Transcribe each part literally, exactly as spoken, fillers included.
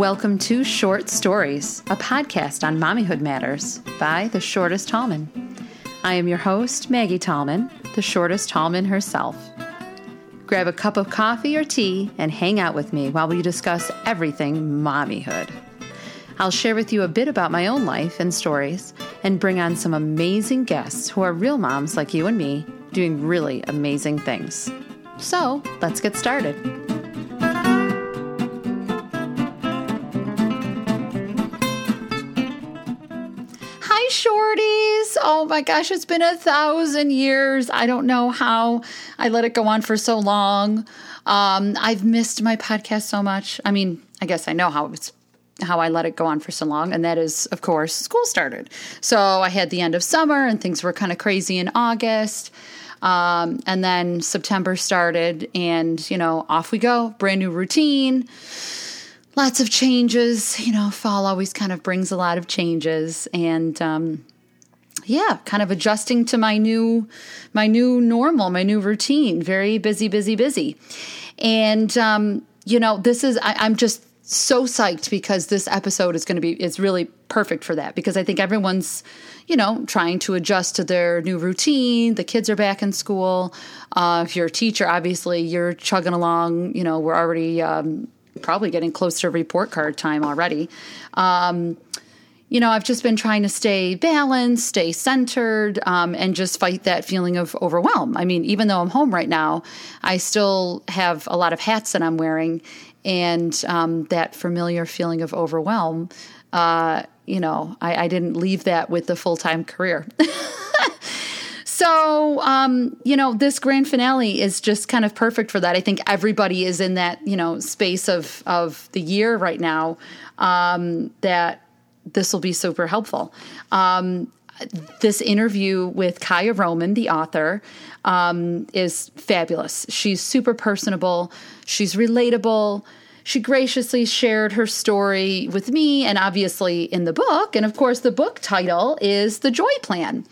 Welcome to Short Stories, a podcast on mommyhood matters by The Shortest Tallman. I am your host, Maggie Tallman, The Shortest Tallman herself. Grab a cup of coffee or tea and hang out with me while we discuss everything mommyhood. I'll share with you a bit about my own life and stories and bring on some amazing guests who are real moms like you and me doing really amazing things. So let's get started. Hi, shorties. Oh my gosh, it's been a thousand years. I don't know how I let it go on for so long. Um, I've missed my podcast so much. I mean, I guess I know how it's how I let it go on for so long. And that is, of course, school started. So I had the end of summer and things were kind of crazy in August. Um, and then September started and, you know, off we go. Brand new routine, lots of changes. You know, fall always kind of brings a lot of changes. And, um, yeah, kind of adjusting to my new, my new normal, my new routine, very busy, busy, busy. And, um, you know, this is, I, I'm just so psyched because this episode is going to be, it's really perfect for that because I think everyone's, you know, trying to adjust to their new routine. The kids are back in school. Uh, if you're a teacher, obviously you're chugging along. You know, we're already um, probably getting close to report card time already. Um, you know, I've just been trying to stay balanced, stay centered, um, and just fight that feeling of overwhelm. I mean, even though I'm home right now, I still have a lot of hats that I'm wearing. And um, that familiar feeling of overwhelm, uh, you know, I, I didn't leave that with a full-time career. So, um, you know, this grand finale is just kind of perfect for that. I think everybody is in that, you know, space of, of the year right now um, that this will be super helpful. Um, this interview with Kaia Roman, the author, um, is fabulous. She's super personable. She's relatable. She graciously shared her story with me and obviously in the book. And of course, the book title is The Joy Plan.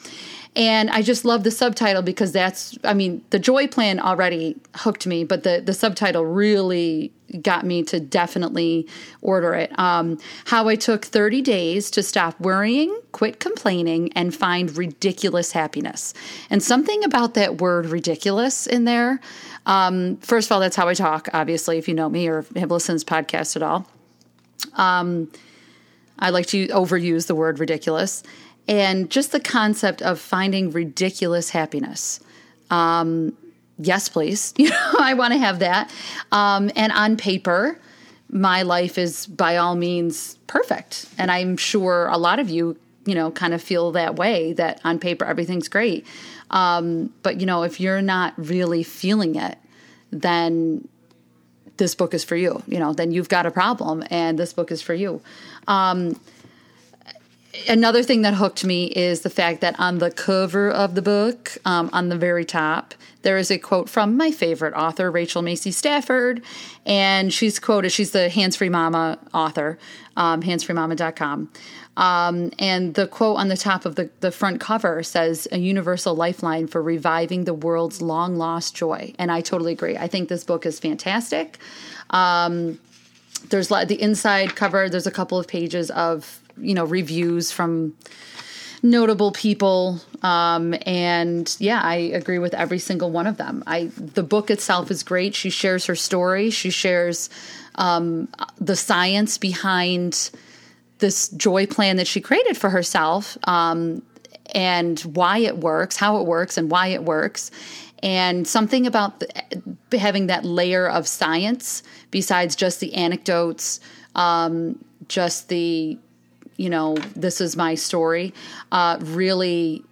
And I just love the subtitle because that's, I mean, The Joy Plan already hooked me, but the, the subtitle really got me to definitely order it. Um, how I took thirty days to stop worrying, quit complaining, and find ridiculous happiness. And something about that word ridiculous in there. Um, first of all, that's how I talk, obviously, if you know me or have listened to this podcast at all. Um, I like to overuse the word ridiculous. And just the concept of finding ridiculous happiness. Um, yes, please. You know, I want to have that. Um, and on paper, my life is by all means perfect. And I'm sure a lot of you, you know, kind of feel that way, that on paper everything's great. Um, but, you know, if you're not really feeling it, then this book is for you. You know, then you've got a problem and this book is for you. Um Another thing that hooked me is the fact that on the cover of the book, um, on the very top, there is a quote from my favorite author, Rachel Macy Stafford, and she's quoted, she's the Hands Free Mama author, um, hands free mama dot com. Um, and the quote on the top of the, the front cover says, a universal lifeline for reviving the world's long-lost joy. And I totally agree. I think this book is fantastic. Um, there's the inside cover, there's a couple of pages of you know, reviews from notable people. Um, and yeah, I agree with every single one of them. I, the book itself is great. She shares her story. She shares, um, the science behind this joy plan that she created for herself, um, and why it works, how it works and why it works. And something about the, having that layer of science besides just the anecdotes, um, just the, you know, this is my story, uh, really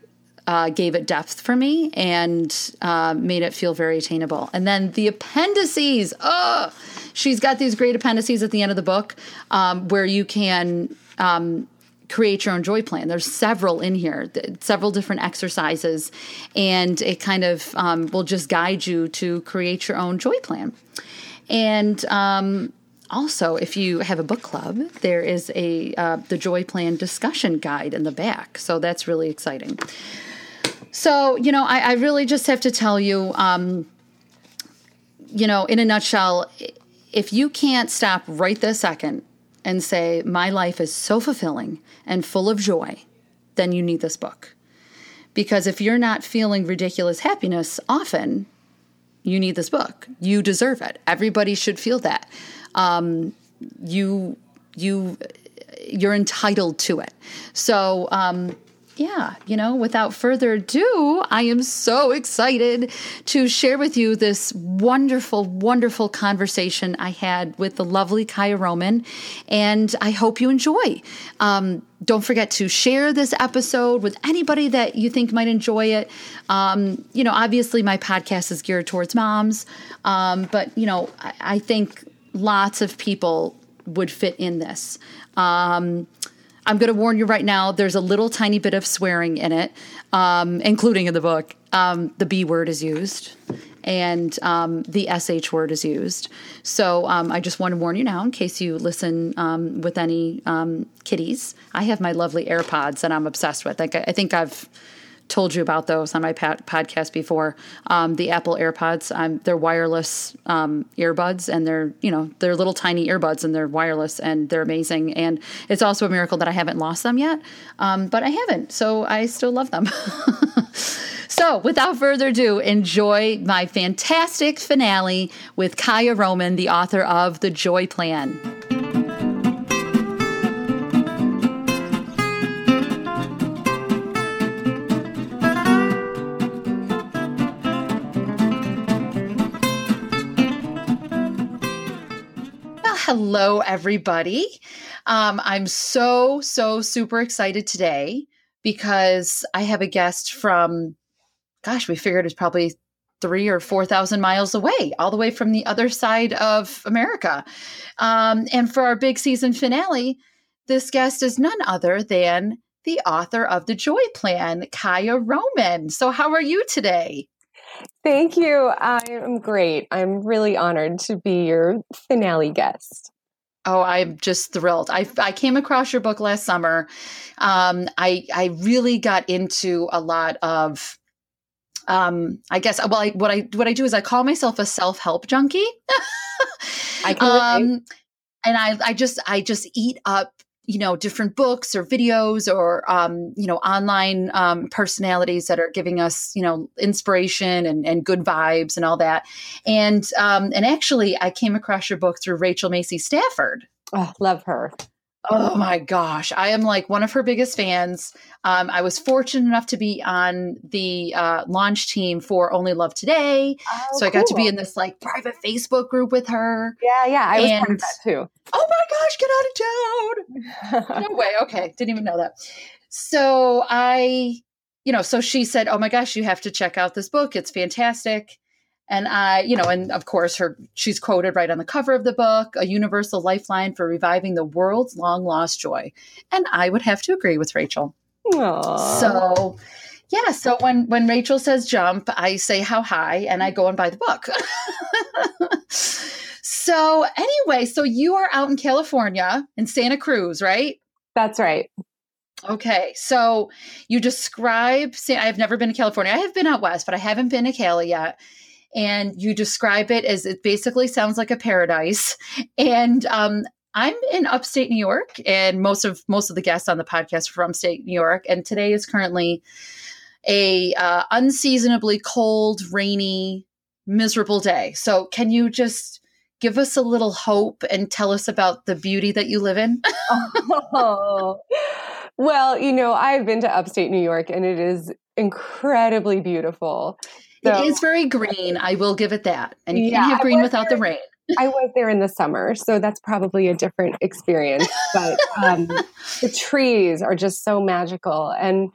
uh, gave it depth for me and uh, made it feel very attainable. And then the appendices, oh, she's got these great appendices at the end of the book um, where you can um, create your own joy plan. There's several in here, th- several different exercises, and it kind of um, will just guide you to create your own joy plan. And, um, also, if you have a book club, there is a uh, the Joy Plan discussion guide in the back. So that's really exciting. So, you know, I, I really just have to tell you, um, you know, in a nutshell, if you can't stop right this second and say, my life is so fulfilling and full of joy, then you need this book. Because if you're not feeling ridiculous happiness often, you need this book. You deserve it. Everybody should feel that. Um, you, you, you're entitled to it. So, um, yeah, you know, without further ado, I am so excited to share with you this wonderful, wonderful conversation I had with the lovely Kaia Roman, and I hope you enjoy. Um, don't forget to share this episode with anybody that you think might enjoy it. Um, you know, obviously my podcast is geared towards moms, um, but, you know, I, I think lots of people would fit in this. Um I'm going to warn you right now, there's a little tiny bit of swearing in it, um, including in the book. Um, the B word is used and um, the S H word is used. So um, I just want to warn you now in case you listen um, with any um, kiddies. I have my lovely AirPods that I'm obsessed with. Like, I think I've told you about those on my pat- podcast before. Um, the Apple AirPods, um, they're wireless um, earbuds, and they're, you know, they're little tiny earbuds, and they're wireless, and they're amazing. And it's also a miracle that I haven't lost them yet, um, but I haven't, so I still love them. So without further ado, enjoy my fantastic finale with Kaia Roman, the author of The Joy Plan. Hello, everybody. Um, I'm so, so super excited today because I have a guest from, gosh, we figured it's probably three or four thousand miles away, all the way from the other side of America. Um, and for our big season finale, this guest is none other than the author of The Joy Plan, Kaia Roman. So how are you today? Thank you. I am great. I'm really honored to be your finale guest. Oh, I'm just thrilled. I, I came across your book last summer. Um, I I really got into a lot of, um, I guess, well, I, what I what I do is I call myself a self-help junkie. I can relate. Um, and I I just I just eat up, you know, different books or videos or, um, you know, online um, personalities that are giving us, you know, inspiration and, and good vibes and all that. And um, and actually, I came across your book through Rachel Macy Stafford. Oh, love her. Oh, my gosh. I am like one of her biggest fans. Um, I was fortunate enough to be on the uh, launch team for Only Love Today. Oh, so I cool. got to be in this like private Facebook group with her. Yeah, yeah. I and, was part of that too. Oh, my gosh. Get out of town. No way. Okay. Didn't even know that. So I, you know, so she said, oh, my gosh, you have to check out this book. It's fantastic. And I, you know, and of course her, she's quoted right on the cover of the book, a universal lifeline for reviving the world's long lost joy. And I would have to agree with Rachel. Aww. So yeah. So when, when Rachel says jump, I say how high and I go and buy the book. So anyway, so you are out in California in Santa Cruz, right? That's right. Okay. So you describe, I've never been to California. I have been out West, but I haven't been to Cali yet. And you describe it as it basically sounds like a paradise. And um, I'm in upstate New York, and most of most of the guests on the podcast are from upstate New York. And today is currently a uh, unseasonably cold, rainy, miserable day. So can you just give us a little hope and tell us about the beauty that you live in? Oh. Well, you know, I've been to upstate New York, and it is incredibly beautiful. So, it is very green. I will give it that. And you yeah, can't have green without there, the rain. I was there in the summer, so that's probably a different experience. But um, the trees are just so magical. And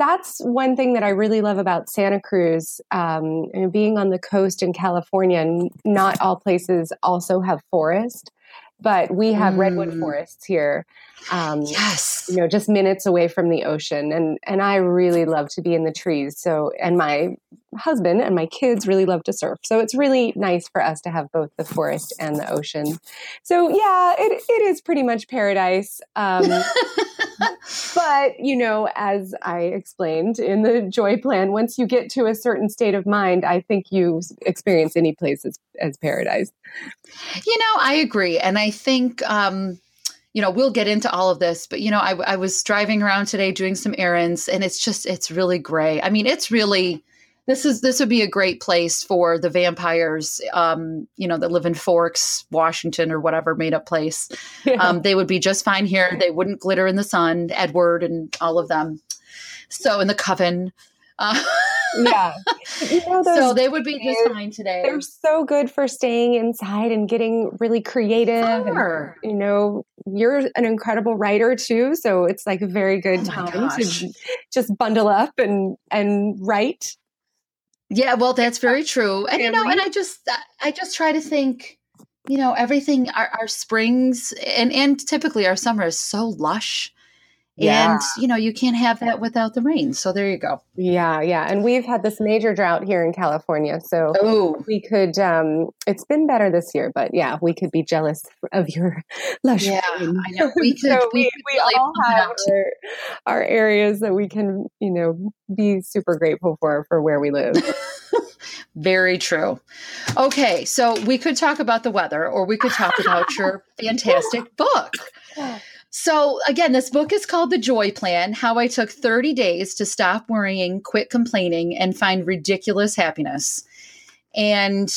that's one thing that I really love about Santa Cruz. Um, and being on the coast in California, and not all places also have forest. But we have mm. redwood forests here, um, yes. you know, just minutes away from the ocean. And and I really love to be in the trees. So, and my husband and my kids really love to surf. So it's really nice for us to have both the forest and the ocean. So yeah, it it is pretty much paradise. Um, but, you know, as I explained in The Joy Plan, once you get to a certain state of mind, I think you experience any place as, as paradise. You know, I agree. And I think, um, you know, we'll get into all of this, but, you know, I, I was driving around today doing some errands, and it's just, it's really gray. I mean, it's really, this is, this would be a great place for the vampires, um, you know, that live in Forks, Washington, or whatever made up place. Yeah. Um, they would be just fine here. They wouldn't glitter in the sun, Edward and all of them. So in the coven, uh, yeah, you know, so they would be just fine today. They're so good for staying inside and getting really creative. Sure. And, you know, you're an incredible writer too, so it's like a very good oh time to just bundle up and and write. Yeah, well, that's very true, and you know, and I just I just try to think, you know, everything our, our springs and and typically our summer is so lush. Yeah. And, you know, you can't have that without the rain. So there you go. Yeah. Yeah. And we've had this major drought here in California. So oh. we could, um, it's been better this year, but yeah, we could be jealous of your lush. Yeah, rain. I know. We could, so we, we, could we really all have our, our areas that we can, you know, be super grateful for, for where we live. Very true. Okay. So we could talk about the weather, or we could talk about your fantastic book. So again, this book is called The Joy Plan, How I Took thirty days to Stop Worrying, Quit Complaining, and Find Ridiculous Happiness. And,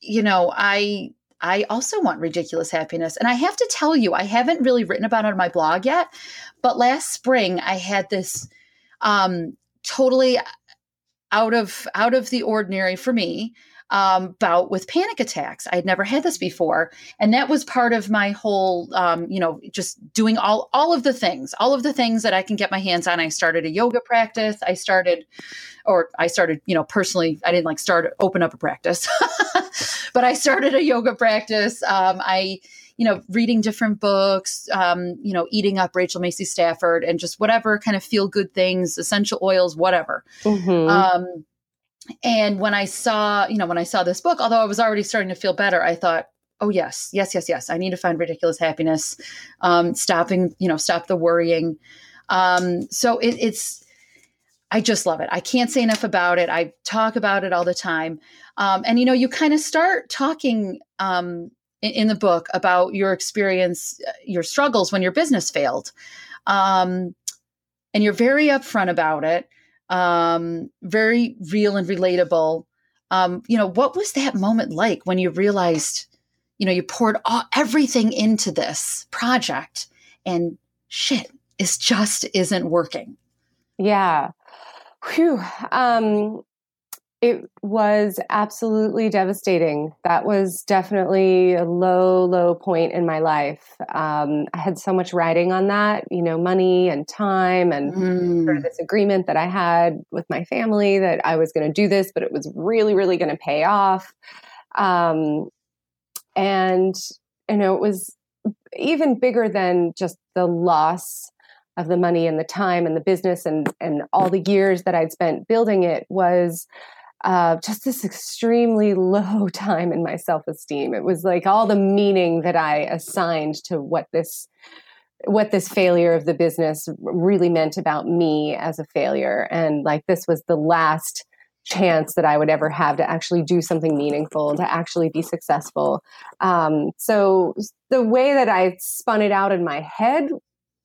you know, I I also want ridiculous happiness. And I have to tell you, I haven't really written about it on my blog yet, but last spring I had this um, totally out of out of the ordinary for me Um, bout with panic attacks. I had never had this before. And that was part of my whole, um, you know, just doing all, all of the things, all of the things that I can get my hands on. I started a yoga practice. I started, or I started, you know, personally, I didn't like start, open up a practice, but I started a yoga practice. Um, I, you know, reading different books, um, you know, eating up Rachel Macy Stafford and just whatever kind of feel good things, essential oils, whatever. Mm-hmm. Um, And when I saw, you know, when I saw this book, although I was already starting to feel better, I thought, oh, yes, yes, yes, yes. I need to find ridiculous happiness, um, stopping, you know, stop the worrying. Um, so it, it's, I just love it. I can't say enough about it. I talk about it all the time. Um, and, you know, you kind of start talking um, in, in the book about your experience, your struggles when your business failed. Um, and you're very upfront about it. Um, very real and relatable. Um, you know, what was that moment like when you realized, you know, you poured all, everything into this project and shit, it just isn't working? Yeah. Whew. Um, it was absolutely devastating. That was definitely a low, low point in my life. Um, I had so much riding on that, you know, money and time and mm. sort of this agreement that I had with my family that I was going to do this, but it was really, really going to pay off. Um, and, you know, it was even bigger than just the loss of the money and the time and the business and, and all the years that I'd spent building it was Uh, just this extremely low time in my self-esteem. It was like all the meaning that I assigned to what this, what this failure of the business really meant about me as a failure. And like, this was the last chance that I would ever have to actually do something meaningful and to actually be successful. Um, so the way that I spun it out in my head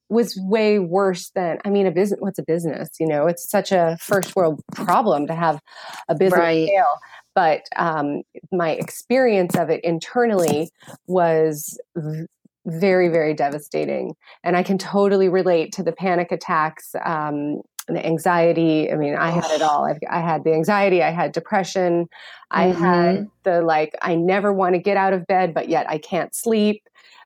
was way worse than, I mean, a business, what's a business? You know, it's such a first world problem to have a business right. fail. But um, my experience of it internally was v- very, very devastating. And I can totally relate to the panic attacks um, and the anxiety. I mean, I had it all. I've, I had the anxiety. I had depression. Mm-hmm. I had the, like, I never want to get out of bed, but yet I can't sleep.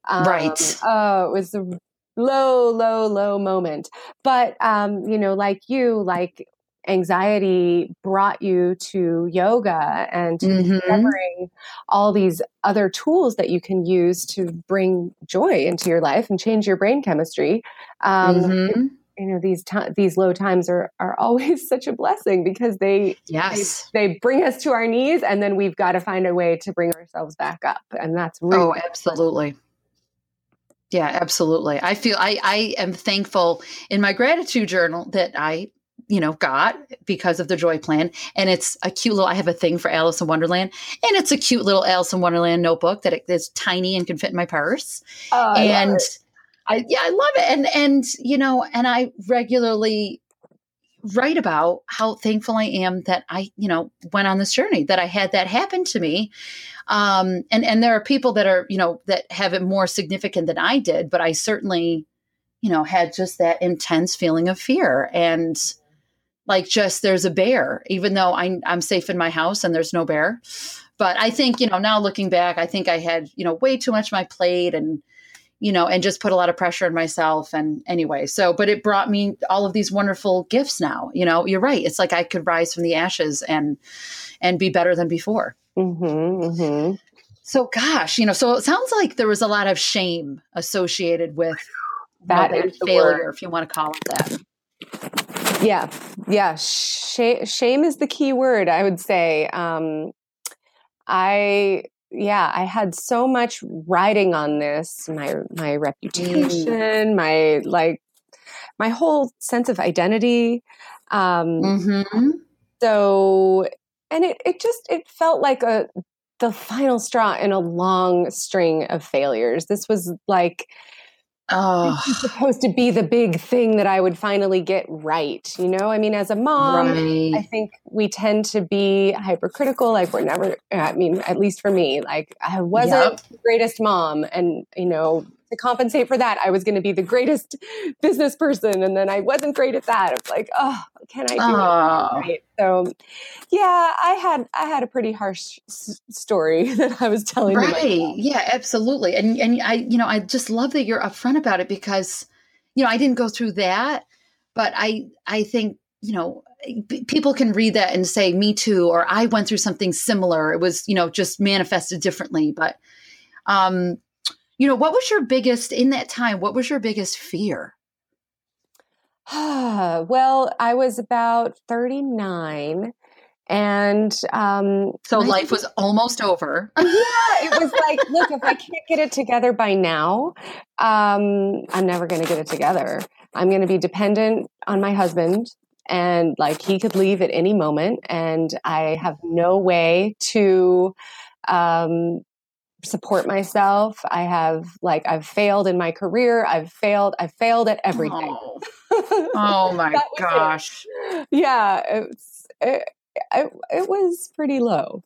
Um, right. Oh, it was the low, low, low moment. But, um, you know, like you, like anxiety brought you to yoga and to mm-hmm. discovering all these other tools that you can use to bring joy into your life and change your brain chemistry. Um, mm-hmm. You know, these t- these low times are, are always such a blessing because they, yes. they they bring us to our knees, and then we've got to find a way to bring ourselves back up. And that's really oh, absolutely. Yeah, absolutely. I feel I, I am thankful in my gratitude journal that I, you know, got because of the Joy Plan. And it's a cute little, I have a thing for Alice in Wonderland, and it's a cute little Alice in Wonderland notebook that it, it's tiny and can fit in my purse. Oh, and I, yeah, I love it. And, and, you know, and I regularly write about how thankful I am that I, you know, went on this journey, that I had that happen to me. Um, and, and there are people that are, you know, that have it more significant than I did, but I certainly, you know, had just that intense feeling of fear and like, just there's a bear, even though I, I'm safe in my house and there's no bear. But I think, you know, now looking back, I think I had, you know, way too much on my plate and, you know, and just put a lot of pressure on myself. And anyway, so, but it brought me all of these wonderful gifts now, you know, you're right. It's like I could rise from the ashes and, and be better than before. Mm-hmm, mm-hmm. So gosh, you know, so it sounds like there was a lot of shame associated with that, you know, that failure, if you want to call it that. Yeah. Yeah. Sh- shame is the key word, I would say. Um, I, Yeah, I had so much riding on this, my my reputation, mm. my like my whole sense of identity. Um, mm-hmm. So, and it it just it felt like a the final straw in a long string of failures. This was like oh. this was supposed to be the big thing that I would finally get right. You know, I mean, as a mom, right. I think we tend to be hypercritical. Like we're never, I mean, at least for me, like I wasn't yep. the greatest mom. And, you know, to compensate for that, I was going to be the greatest business person. And then I wasn't great at that. It's like, oh, can I do oh. it? Right? So yeah, I had, I had a pretty harsh s- story that I was telling. Right. Yeah, absolutely. And, and I, you know, I just love that you're upfront about it because, you know, I didn't go through that, but I, I think, you know, people can read that and say me too, or I went through something similar. It was, you know, just manifested differently, but, um, you know, what was your biggest, in that time, what was your biggest fear? Well, I was about thirty-nine and, um, so life was almost over. Yeah. It was like, look, if I can't get it together by now, um, I'm never going to get it together. I'm going to be dependent on my husband and like, he could leave at any moment and I have no way to, um, support myself. I have like, I've failed in my career. I've failed. I've failed at everything. Oh, oh my gosh. It. Yeah. It's, it, it, it was pretty low.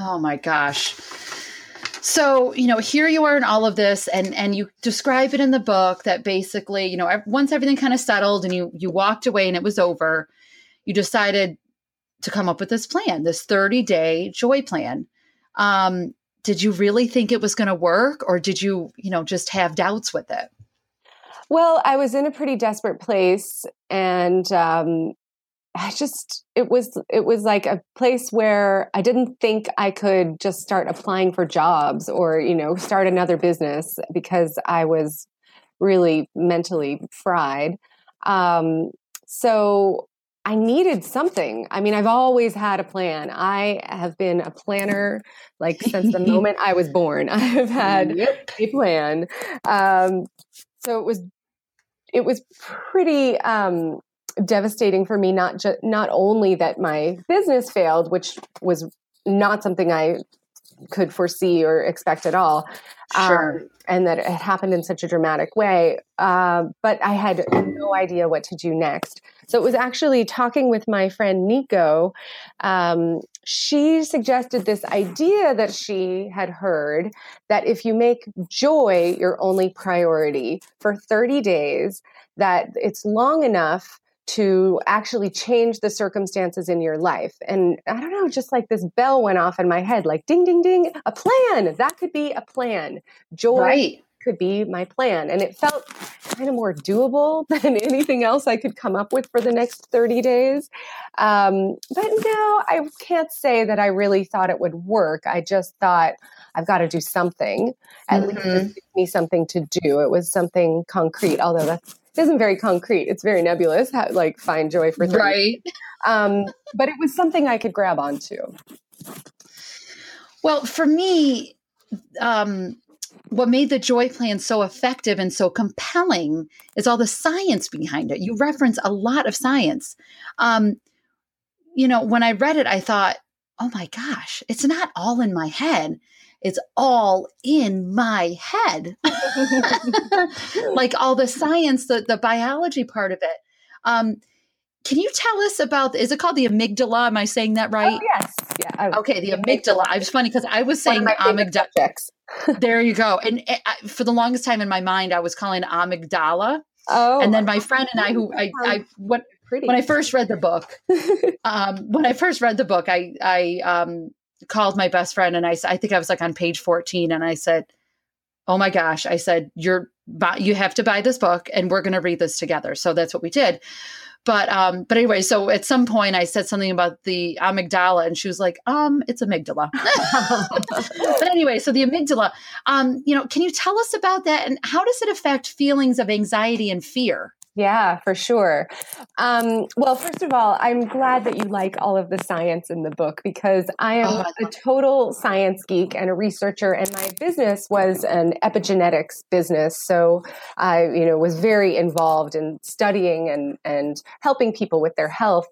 Oh my gosh. So, you know, here you are in all of this and, and you describe it in the book that basically, you know, once everything kind of settled and you, you walked away and it was over, you decided to come up with this plan, this thirty day joy plan. Um, Did you really think it was going to work or did you, you know, just have doubts with it? Well, I was in a pretty desperate place and um, I just, it was, it was like a place where I didn't think I could just start applying for jobs or, you know, start another business because I was really mentally fried. Um, so I needed something. I mean, I've always had a plan. I have been a planner, like since the moment I was born, I have had yep. a plan. Um, so it was, it was pretty um, devastating for me. Not just, not only that my business failed, which was not something I could foresee or expect at all. Sure. Um, and that it happened in such a dramatic way. Uh, but I had no idea what to do next. So it was actually talking with my friend Nico. Um, she suggested this idea that she had heard that if you make joy your only priority for thirty days, that it's long enough to actually change the circumstances in your life. And I don't know, just like this bell went off in my head, like ding, ding, ding, a plan. That could be a plan. Joy right. could be my plan. And it felt kind of more doable than anything else I could come up with for the next thirty days. Um, but no, I can't say that I really thought it would work. I just thought I've got to do something. At mm-hmm. least it gave me something to do. It was something concrete, although that's It isn't very concrete. It's very nebulous, how, like find joy for thirty. Right. Um, but it was something I could grab onto. Well, for me, um, what made the joy plan so effective and so compelling is all the science behind it. You reference a lot of science. Um, you know, when I read it, I thought, oh my gosh, it's not all in my head. it's all in my head, like all the science, the, the biology part of it. Um, can you tell us about, is it called the amygdala? Am I saying that right? Oh, yes. Yeah. I, okay. The, the amygdala. amygdala. It's funny because I was saying amygdala. There you go. And I, for the longest time in my mind, I was calling amygdala. Oh. And then my friend and I, who I, I what, Pretty. When I first read the book, um, when I first read the book, I, I um, called my best friend and I, I think I was like on page fourteen and I said, oh my gosh, I said, you're, you have to buy this book and we're going to read this together. So that's what we did. But, um, but anyway, so at some point I said something about the amygdala and she was like, um, it's amygdala. But anyway, so the amygdala, um, you know, can you tell us about that and how does it affect feelings of anxiety and fear? Yeah, for sure. Um, well, first of all, I'm glad that you like all of the science in the book because I am oh, a total science geek and a researcher, and my business was an epigenetics business. So I, you know, was very involved in studying and, and helping people with their health.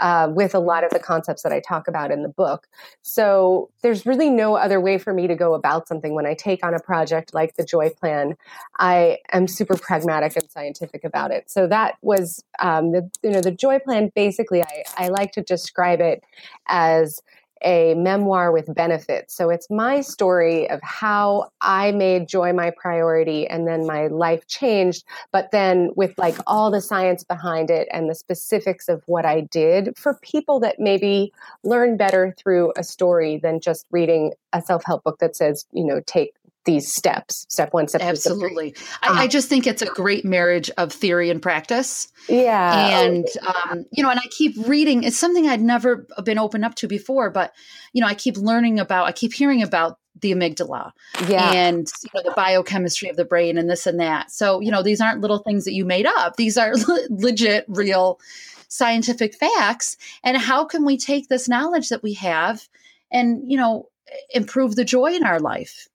Uh, with a lot of the concepts that I talk about in the book. So there's really no other way for me to go about something. When I take on a project like the Joy Plan, I am super pragmatic and scientific about it. So that was, um, the, you know, the Joy Plan, basically, I, I like to describe it as a memoir with benefits. So it's my story of how I made joy my priority and then my life changed, but then with like all the science behind it and the specifics of what I did for people that maybe learn better through a story than just reading a self-help book that says, you know, take these steps, step one, step Absolutely. two, step three. Um, I, I just think it's a great marriage of theory and practice. Yeah. And, um, you know, and I keep reading, it's something I'd never been open up to before, but, you know, I keep learning about, I keep hearing about the amygdala yeah. and you know, the biochemistry of the brain and this and that. So, you know, these aren't little things that you made up. These are le- legit, real scientific facts. And how can we take this knowledge that we have and, you know, improve the joy in our life?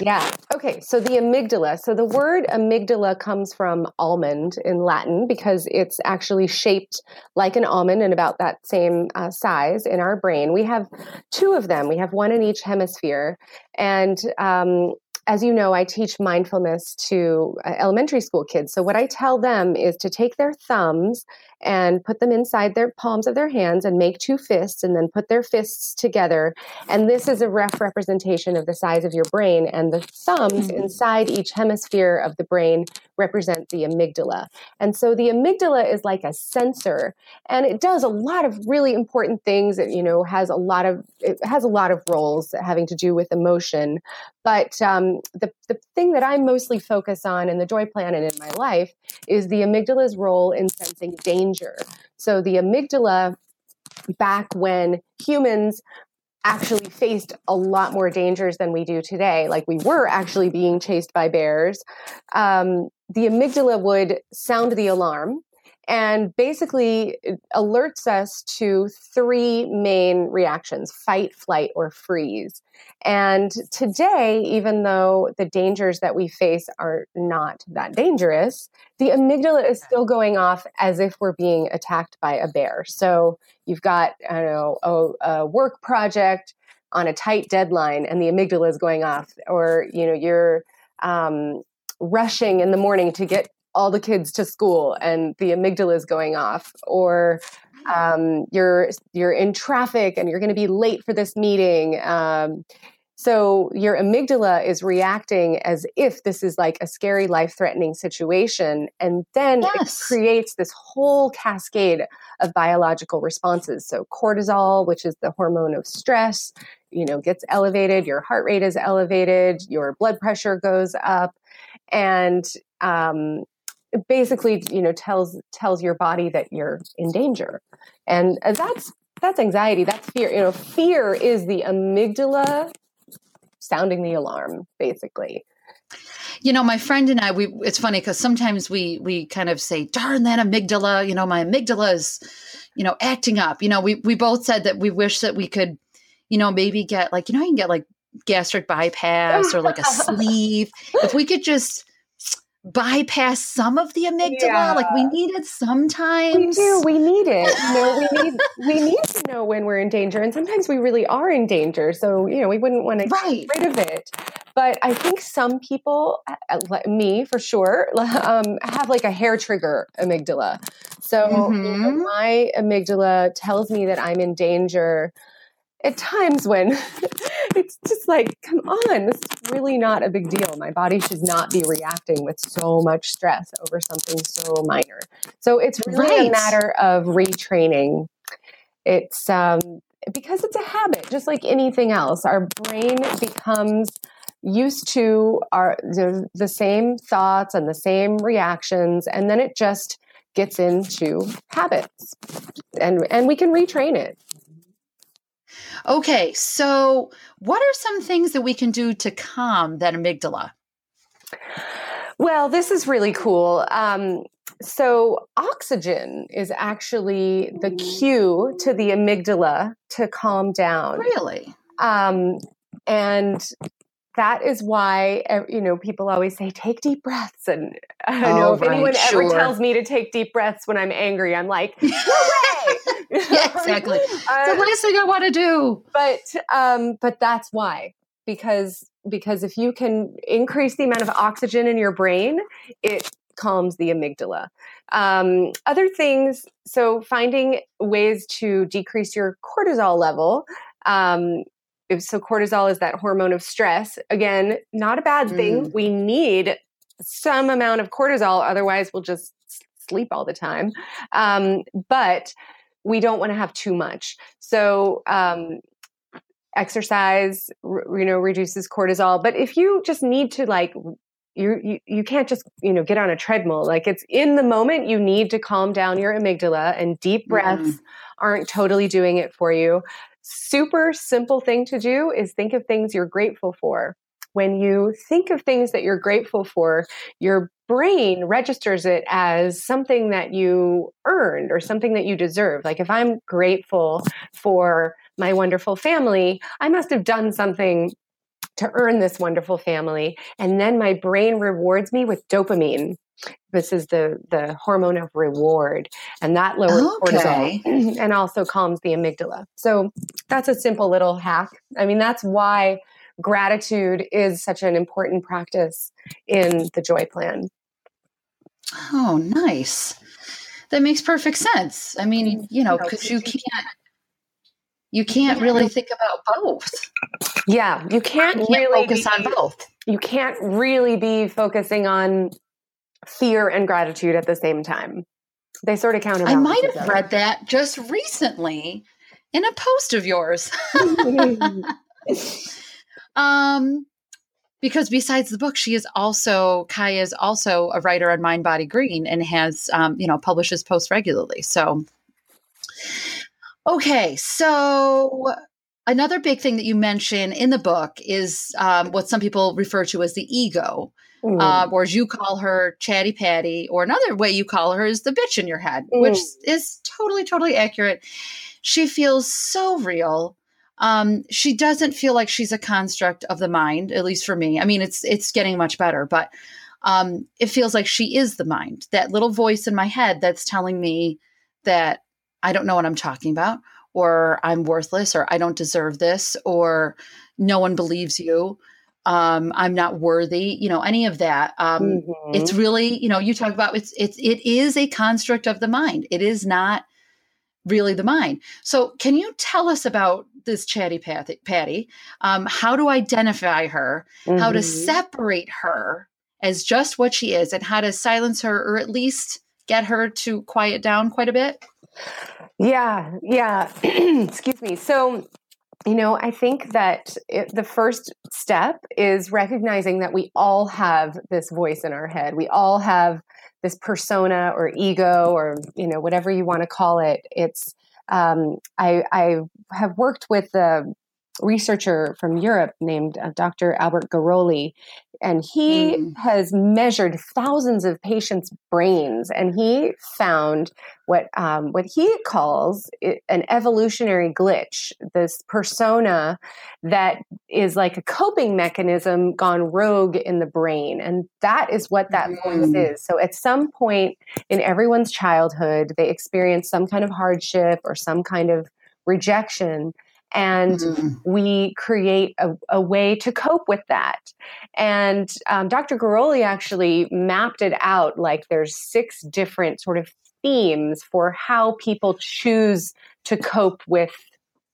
Yeah. Okay. So the amygdala. So the word amygdala comes from almond in Latin because it's actually shaped like an almond and about that same uh, size in our brain. We have two of them. We have one in each hemisphere. And, um, as you know, I teach mindfulness to uh, elementary school kids. So what I tell them is to take their thumbs and put them inside their palms of their hands and make two fists and then put their fists together. And this is a rough representation of the size of your brain. And the thumbs inside each hemisphere of the brain represent the amygdala. And so the amygdala is like a sensor and it does a lot of really important things. It, you know, has a lot of, it has a lot of roles having to do with emotion. But um, the, the thing that I mostly focus on in the Joy Plan and in my life is the amygdala's role in sensing danger. So the amygdala, back when humans actually faced a lot more dangers than we do today, like we were actually being chased by bears, um, the amygdala would sound the alarm and basically alerts us to three main reactions: fight, flight, or freeze. And today, even though the dangers that we face are not that dangerous, the amygdala is still going off as if we're being attacked by a bear. So you've got, I don't know, a, a work project on a tight deadline and the amygdala is going off, or, you know, you're um, rushing in the morning to get all the kids to school and the amygdala is going off, or um, you're you're in traffic and you're going to be late for this meeting. Um, so your amygdala is reacting as if this is like a scary, life-threatening situation. And then yes. It creates this whole cascade of biological responses. So cortisol, which is the hormone of stress, you know, gets elevated, your heart rate is elevated, your blood pressure goes up, and um, it basically, you know, tells, tells your body that you're in danger. And that's, that's anxiety. That's fear. You know, fear is the amygdala sounding the alarm, basically. You know, my friend and I, we, it's funny because sometimes we, we kind of say, darn that amygdala, you know, my amygdala is, you know, acting up. You know, we, we both said that we wish that we could, you know, maybe get like, you know, you can get like gastric bypass or like a sleeve. If we could just bypass some of the amygdala. Yeah. Like we need it sometimes. We do. We need it. You know, we need we need to know when we're in danger, and sometimes we really are in danger. So you know, we wouldn't want to right. get rid of it. But I think some people, me for sure, um, have like a hair trigger amygdala. So mm-hmm. you know, my amygdala tells me that I'm in danger at times when it's just like, come on, this is really not a big deal. My body should not be reacting with so much stress over something so minor. So it's really right. a matter of retraining. It's um, because it's a habit, just like anything else. Our brain becomes used to our the, the same thoughts and the same reactions, and then it just gets into habits, and and we can retrain it. Okay, so what are some things that we can do to calm that amygdala? Well, this is really cool. Um, so oxygen is actually the cue to the amygdala to calm down. Really? Um, and that is why, you know, people always say, take deep breaths. And I don't oh, know if right, anyone sure. ever tells me to take deep breaths when I'm angry. I'm like, no way. Yeah, exactly. Uh, it's the last thing I want to do. But um, but that's why. Because because if you can increase the amount of oxygen in your brain, it calms the amygdala. Um, other things, so finding ways to decrease your cortisol level. Um So cortisol is that hormone of stress. Again, not a bad thing. Mm. We need some amount of cortisol. Otherwise, we'll just sleep all the time. Um, but we don't want to have too much. So um, exercise, r- you know, reduces cortisol. But if you just need to like, you, you you can't just, you know, get on a treadmill. Like it's in the moment you need to calm down your amygdala, and deep breaths mm. aren't totally doing it for you. Super simple thing to do is think of things you're grateful for. When you think of things that you're grateful for, your brain registers it as something that you earned or something that you deserve. Like if I'm grateful for my wonderful family, I must have done something to earn this wonderful family. And then my brain rewards me with dopamine. This is the, the hormone of reward, and that lowers okay. cortisol and also calms the amygdala. So that's a simple little hack. I mean, that's why gratitude is such an important practice in the Joy Plan. Oh, nice. That makes perfect sense. I mean, you know, because you can't, you can't really think about both. Yeah. You can't, you can't really focus be, on both. You can't really be focusing on fear and gratitude at the same time. They sort of counterbalance. I might have read that just recently in a post of yours. um, because besides the book, she is also, Kaia is also a writer on Mind Body Green and has, um, you know, publishes posts regularly. So, okay. So another big thing that you mention in the book is um, what some people refer to as the ego. Mm. Um, or as you call her, Chatty Patty, or another way you call her is the bitch in your head, mm. which is totally, totally accurate. She feels so real. Um, she doesn't feel like she's a construct of the mind, at least for me. I mean, it's it's getting much better, but um, it feels like she is the mind, that little voice in my head that's telling me that I don't know what I'm talking about, or I'm worthless, or I don't deserve this, or no one believes you. Um, I'm not worthy, you know, any of that. Um, mm-hmm. It's really, you know, you talk about it's, it's, it is a construct of the mind. It is not really the mind. So can you tell us about this Chatty Patty, um, how to identify her, mm-hmm. how to separate her as just what she is, and how to silence her, or at least get her to quiet down quite a bit? Yeah. Yeah. Excuse me. So, you know, I think that it, the first step is recognizing that we all have this voice in our head. We all have this persona or ego, or, you know, whatever you want to call it. It's, um, I, I have worked with the researcher from Europe named uh, Doctor Albert Garoli, and he mm. has measured thousands of patients' brains, and he found what um, what he calls it, an evolutionary glitch, this persona that is like a coping mechanism gone rogue in the brain. And that is what that mm. voice is. So at some point in everyone's childhood, they experience some kind of hardship or some kind of rejection. And mm-hmm. we create a, a way to cope with that. And um, Doctor Garoli actually mapped it out, like there's six different sort of themes for how people choose to cope with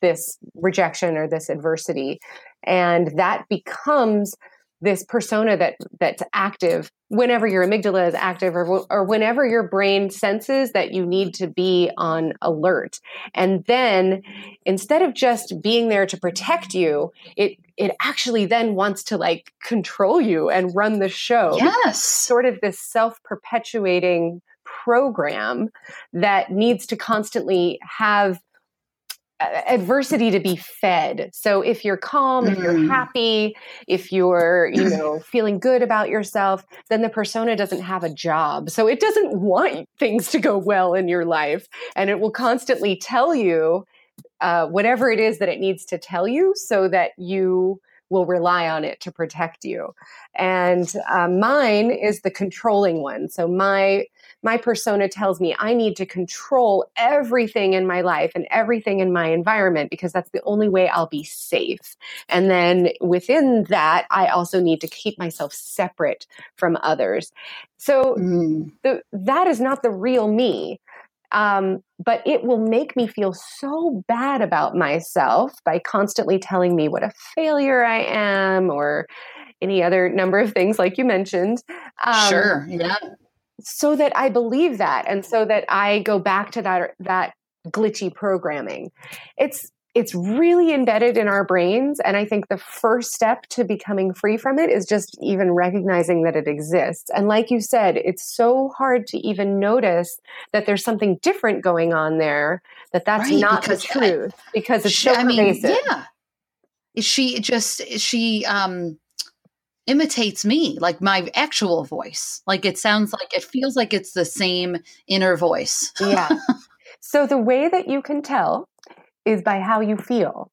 this rejection or this adversity. And that becomes this persona that that's active whenever your amygdala is active, or, or whenever your brain senses that you need to be on alert. And then instead of just being there to protect you, it, it actually then wants to like control you and run the show. Yes. Sort of this self-perpetuating program that needs to constantly have adversity to be fed. So if you're calm, if you're happy, if you're, you know, feeling good about yourself, then the persona doesn't have a job. So it doesn't want things to go well in your life. And it will constantly tell you uh, whatever it is that it needs to tell you so that you will rely on it to protect you. And uh, mine is the controlling one. So my my persona tells me I need to control everything in my life and everything in my environment, because that's the only way I'll be safe. And then within that, I also need to keep myself separate from others. So mm. the, that is not the real me. Um, but it will make me feel so bad about myself by constantly telling me what a failure I am, or any other number of things like you mentioned. Um, sure. Yeah. So that I believe that. And so that I go back to that, that glitchy programming. It's, it's really embedded in our brains. And I think the first step to becoming free from it is just even recognizing that it exists. And like you said, it's so hard to even notice that there's something different going on there, that that's right, not the truth, I, because it's she, so pervasive. I mean, yeah. She just, she um, imitates me, like my actual voice. Like it sounds like, it feels like it's the same inner voice. Yeah. So the way that you can tell is by how you feel.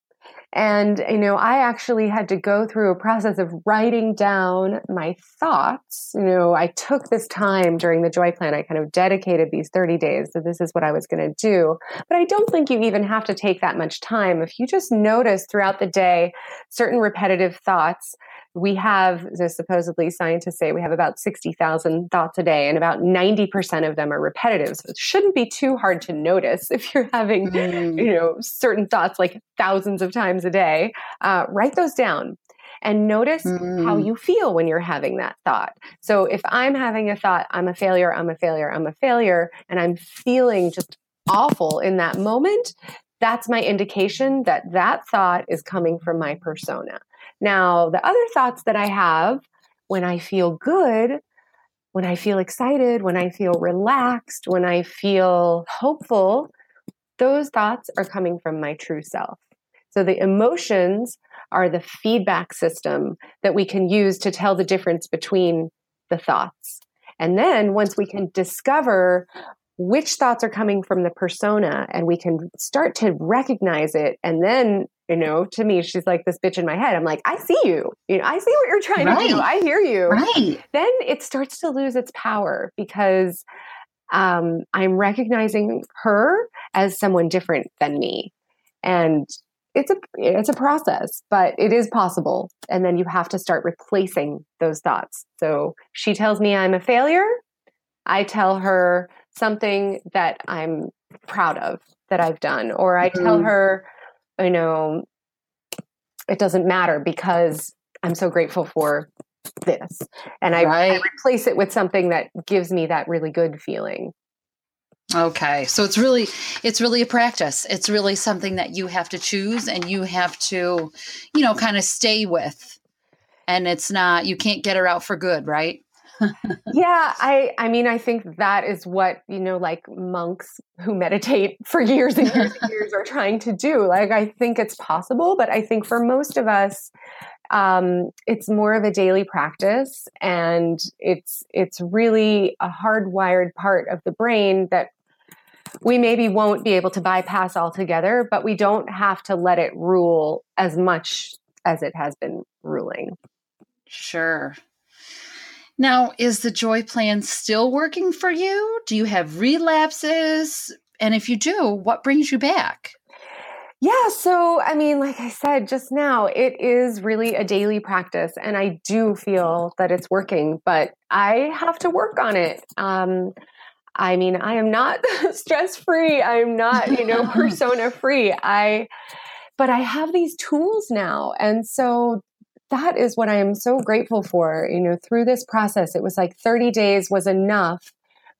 And, you know, I actually had to go through a process of writing down my thoughts. You know, I took this time during the Joy Plan. I kind of dedicated these thirty days. So this is what I was going to do. But I don't think you even have to take that much time. If you just notice throughout the day, certain repetitive thoughts. We have, so supposedly scientists say we have about sixty thousand thoughts a day, and about ninety percent of them are repetitive. So it shouldn't be too hard to notice if you're having, mm. you know, certain thoughts like thousands of times a day. Uh, write those down and notice mm. how you feel when you're having that thought. So if I'm having a thought, I'm a failure, I'm a failure, I'm a failure, and I'm feeling just awful in that moment, that's my indication that that thought is coming from my persona. Now, the other thoughts that I have when I feel good, when I feel excited, when I feel relaxed, when I feel hopeful, those thoughts are coming from my true self. So the emotions are the feedback system that we can use to tell the difference between the thoughts. And then once we can discover which thoughts are coming from the persona and we can start to recognize it, and then you know, to me, she's like this bitch in my head. I'm like, I see you. You know, I see what you're trying right. to do. I hear you. Right. Then it starts to lose its power, because um, I'm recognizing her as someone different than me, and it's a it's a process, but it is possible. And then you have to start replacing those thoughts. So she tells me I'm a failure. I tell her something that I'm proud of that I've done, or I tell mm. her, you know, it doesn't matter because I'm so grateful for this. And I, right. I replace it with something that gives me that really good feeling. Okay. So it's really, it's really a practice. It's really something that you have to choose and you have to, you know, kind of stay with, and it's not, you can't get her out for good. Right. Yeah, I, I mean, I think that is what, you know, like monks who meditate for years and years and years are trying to do. Like, I think it's possible, but I think for most of us, um, it's more of a daily practice, and it's, it's really a hardwired part of the brain that we maybe won't be able to bypass altogether, but we don't have to let it rule as much as it has been ruling. Sure. Now, is the Joy Plan still working for you? Do you have relapses? And if you do, what brings you back? Yeah, so, I mean, like I said just now, it is really a daily practice, and I do feel that it's working, but I have to work on it. Um, I mean, I am not stress-free. I am not, you know, persona-free. I, but I have these tools now, and so that is what I am so grateful for. You know, through this process, it was like thirty days was enough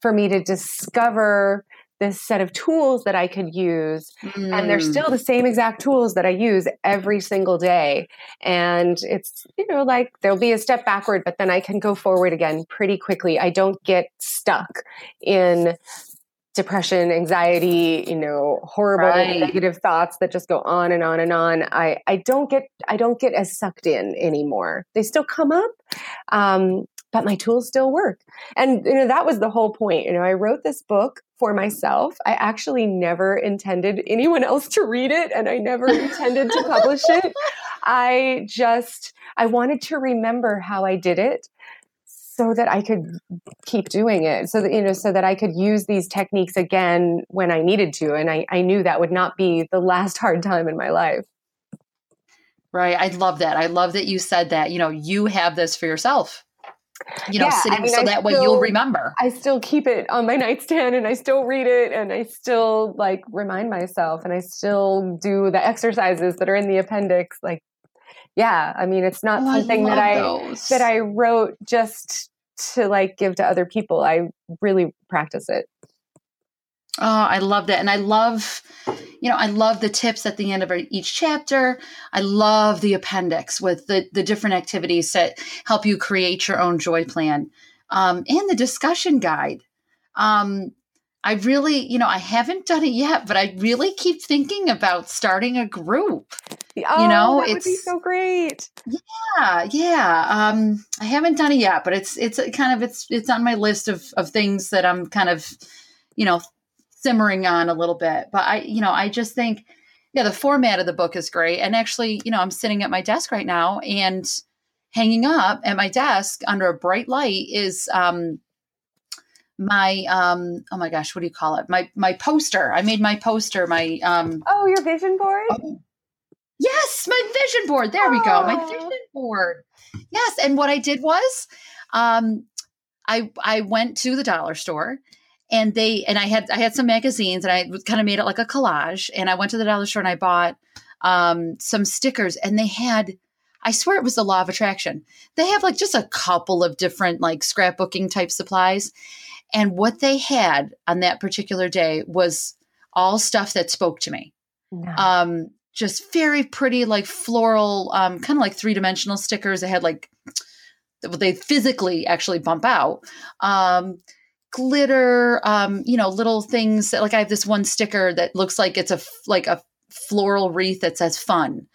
for me to discover this set of tools that I could use. Mm. And they're still the same exact tools that I use every single day. And it's, you know, like there'll be a step backward, but then I can go forward again pretty quickly. I don't get stuck in depression, anxiety, you know, horrible right. negative thoughts that just go on and on and on. I, I don't get, I don't get as sucked in anymore. They still come up. Um, but my tools still work. And, you know, that was the whole point. You know, I wrote this book for myself. I actually never intended anyone else to read it, and I never intended to publish it. I just, I wanted to remember how I did it, so that I could keep doing it, so that, you know, so that I could use these techniques again when I needed to. And I, I knew that would not be the last hard time in my life. Right. I love that. I love that you said that, you know, you have this for yourself, you know, yeah, sitting, I mean, so I that still, way you'll remember. I still keep it on my nightstand, and I still read it, and I still like remind myself, and I still do the exercises that are in the appendix. Like, yeah, I mean, it's not oh, something I that I those. that I wrote just to like give to other people. I really practice it. Oh, I love that. And I love, you know, I love the tips at the end of each chapter. I love the appendix with the, the different activities that help you create your own Joy Plan, um, and the discussion guide. Um, I really, you know, I haven't done it yet, but I really keep thinking about starting a group. Oh, you know, that it's would be so great. Yeah, yeah. Um, I haven't done it yet, but it's it's kind of it's it's on my list of of things that I'm kind of, you know, simmering on a little bit. But I, you know, I just think, yeah, the format of the book is great. And actually, you know, I'm sitting at my desk right now, and hanging up at my desk under a bright light is um my, um, oh my gosh, what do you call it? My, my poster. I made my poster, my, um, oh, your vision board. Oh, yes. My vision board. There oh. we go. My vision board. Yes. And what I did was, um, I, I went to the dollar store, and they, and I had, I had some magazines, and I kind of made it like a collage, and I went to the dollar store and I bought, um, some stickers, and they had, I swear it was the law of attraction. They have like just a couple of different like scrapbooking type supplies. And what they had on that particular day was all stuff that spoke to me. Nice. Um, just very pretty, like floral, um, kind of like three-dimensional stickers. They had like, they physically actually bump out. Um, glitter, um, you know, little things that, like I have this one sticker that looks like it's a, like a floral wreath that says fun.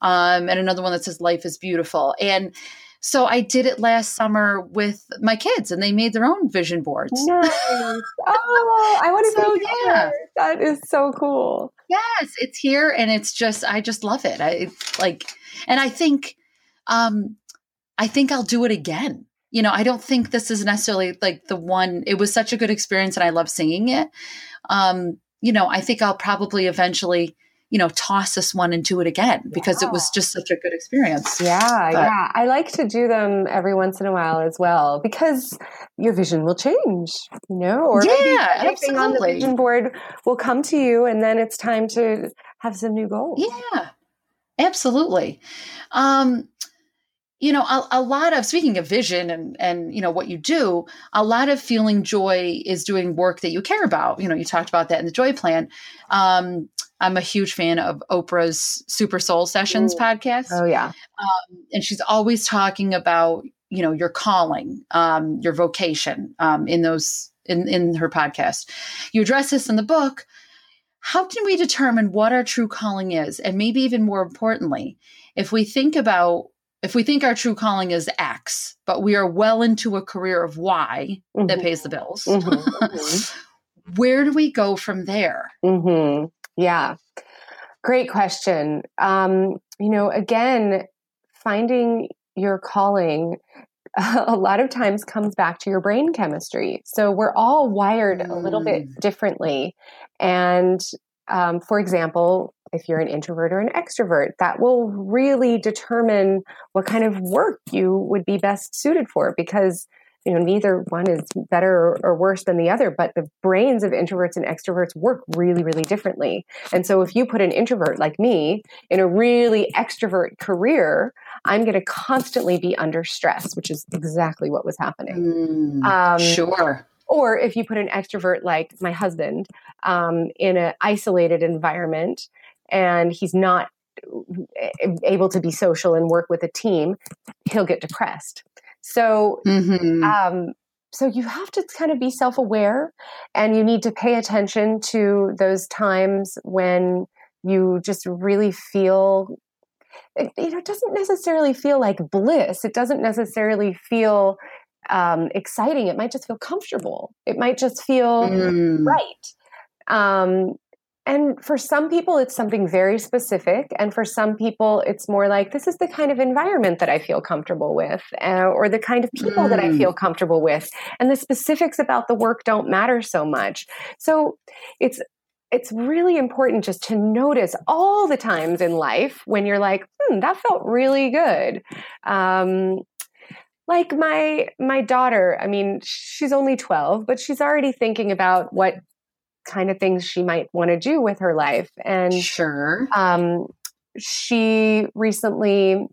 Um, and another one that says life is beautiful. And so I did it last summer with my kids, and they made their own vision boards. Nice. Oh, I want to so, go yeah. there. That is so cool. Yes, it's here, and it's just, I just love it. I like, and I think, um, I think I'll do it again. You know, I don't think this is necessarily like the one. It was such a good experience, and I love singing it. Um, you know, I think I'll probably eventually, you know, toss this one and do it again, because yeah. it was just such a good experience. Yeah. But. Yeah. I like to do them every once in a while as well, because your vision will change, you know, or yeah, maybe everything absolutely. on the vision board will come to you, and then it's time to have some new goals. Yeah, absolutely. Um, you know, a, a lot of, speaking of vision and, and, you know, what you do, a lot of feeling joy is doing work that you care about. You know, you talked about that in the Joy Plan. Um, I'm a huge fan of Oprah's Super Soul Sessions Ooh. podcast. Oh yeah. Um, and she's always talking about, you know, your calling, um, your vocation, um, in those, in, in her podcast. You address this in the book. How can we determine what our true calling is? And maybe even more importantly, if we think about, if we think our true calling is X, but we are well into a career of Y mm-hmm. that pays the bills, mm-hmm. mm-hmm. where do we go from there? Mm-hmm. Yeah. Great question. Um, you know, again, finding your calling a lot of times comes back to your brain chemistry. So we're all wired a little bit differently. And um, for example, if you're an introvert or an extrovert, that will really determine what kind of work you would be best suited for, because you know, neither one is better or worse than the other, but the brains of introverts and extroverts work really, really differently. And so if you put an introvert like me in a really extrovert career, I'm going to constantly be under stress, which is exactly what was happening. Mm, um, sure. Or if you put an extrovert like my husband um, in an isolated environment and he's not able to be social and work with a team, he'll get depressed. So, mm-hmm. um, so you have to kind of be self-aware, and you need to pay attention to those times when you just really feel, it, you know, it doesn't necessarily feel like bliss. It doesn't necessarily feel um, exciting. It might just feel comfortable. It might just feel mm. right. Um, and for some people, it's something very specific. And for some people, it's more like, this is the kind of environment that I feel comfortable with, uh, or the kind of people mm. that I feel comfortable with. And the specifics about the work don't matter so much. So it's it's really important just to notice all the times in life when you're like, hmm, that felt really good. Um Like my my daughter, I mean, she's only twelve, but she's already thinking about what kind of things she might want to do with her life. And sure, um, she recently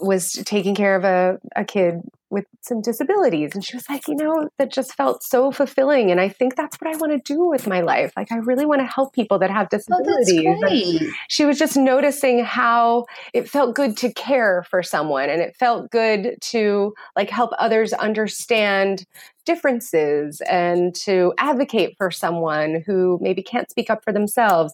was taking care of a, a kid with some disabilities. And she was like, you know, that just felt so fulfilling. And I think that's what I want to do with my life. Like, I really want to help people that have disabilities. Oh, that's great. She was just noticing how it felt good to care for someone. And it felt good to like help others understand differences and to advocate for someone who maybe can't speak up for themselves.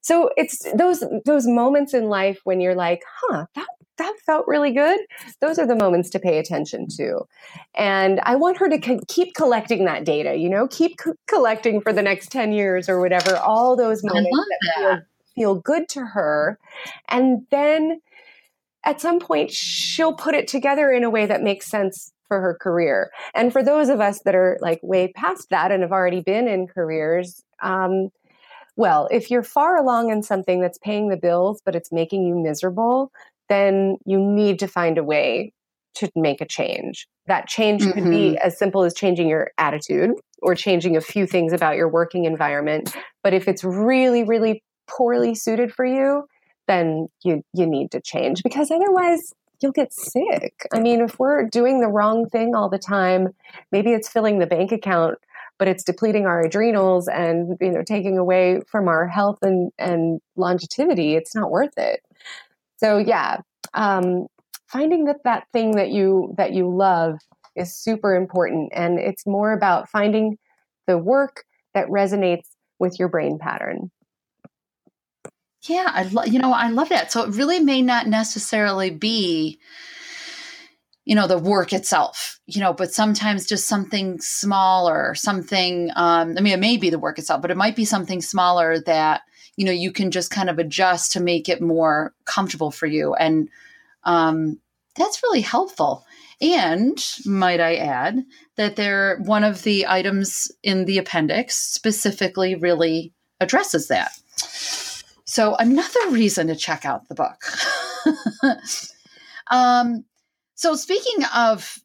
So it's those, those moments in life when you're like, huh, that that felt really good. Those are the moments to pay attention to. And I want her to co- keep collecting that data, you know, keep co- collecting for the next ten years or whatever, all those moments that, that. Feel, feel good to her. And then at some point, she'll put it together in a way that makes sense for her career. And for those of us that are like way past that and have already been in careers, um, well, if you're far along in something that's paying the bills, but it's making you miserable, then you need to find a way to make a change. That change mm-hmm. could be as simple as changing your attitude or changing a few things about your working environment. But if it's really, really poorly suited for you, then you, you need to change, because otherwise you'll get sick. I mean, if we're doing the wrong thing all the time, maybe it's filling the bank account, but it's depleting our adrenals and, you know, taking away from our health and, and longevity. It's not worth it. So yeah, um, finding that that thing that you that you love is super important, and it's more about finding the work that resonates with your brain pattern. Yeah, I lo- you know I love that. So it really may not necessarily be, you know, the work itself, you know, but sometimes just something smaller, something. Um, I mean, it may be the work itself, but it might be something smaller that, you know, you can just kind of adjust to make it more comfortable for you. And um, that's really helpful. And might I add that there, one of the items in the appendix specifically really addresses that. So another reason to check out the book. um, so speaking of,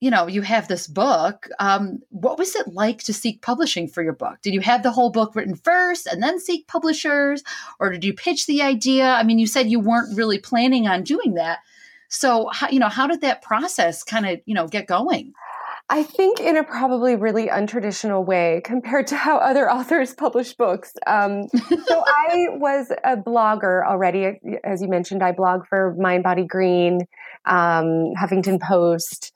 you know, you have this book. Um, what was it like to seek publishing for your book? Did you have the whole book written first and then seek publishers, or did you pitch the idea? I mean, you said you weren't really planning on doing that. So, how, you know, how did that process kind of, you know, get going? I think in a probably really untraditional way compared to how other authors publish books. Um, so I was a blogger already. As you mentioned, I blog for Mind Body Green. um, Huffington Post,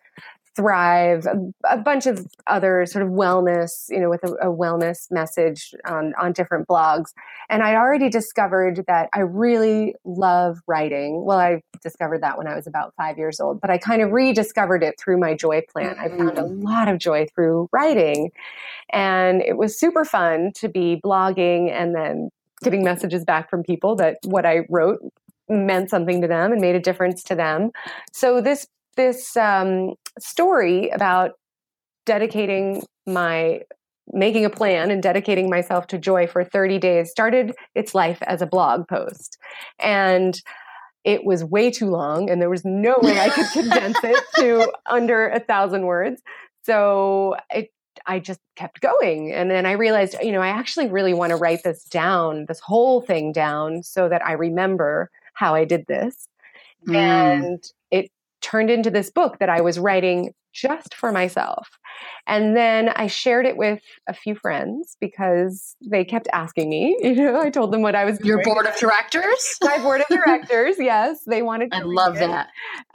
Thrive, a, a bunch of other sort of wellness, you know, with a, a wellness message on, on different blogs. And I already discovered that I really love writing. Well, I discovered that when I was about five years old, but I kind of rediscovered it through my Joy Plan. I found a lot of joy through writing, and it was super fun to be blogging and then getting messages back from people that what I wrote meant something to them and made a difference to them. So this This um, story about dedicating my, making a plan and dedicating myself to joy for thirty days started its life as a blog post. And it was way too long, and there was no way I could condense it to under a thousand words. So it, I just kept going. And then I realized, you know, I actually really want to write this down, this whole thing down, so that I remember how I did this. Mm. And it turned into this book that I was writing just for myself. And then I shared it with a few friends because they kept asking me, you know, I told them what I was doing. Your board of directors? My board of directors, yes. They wanted to. I love that.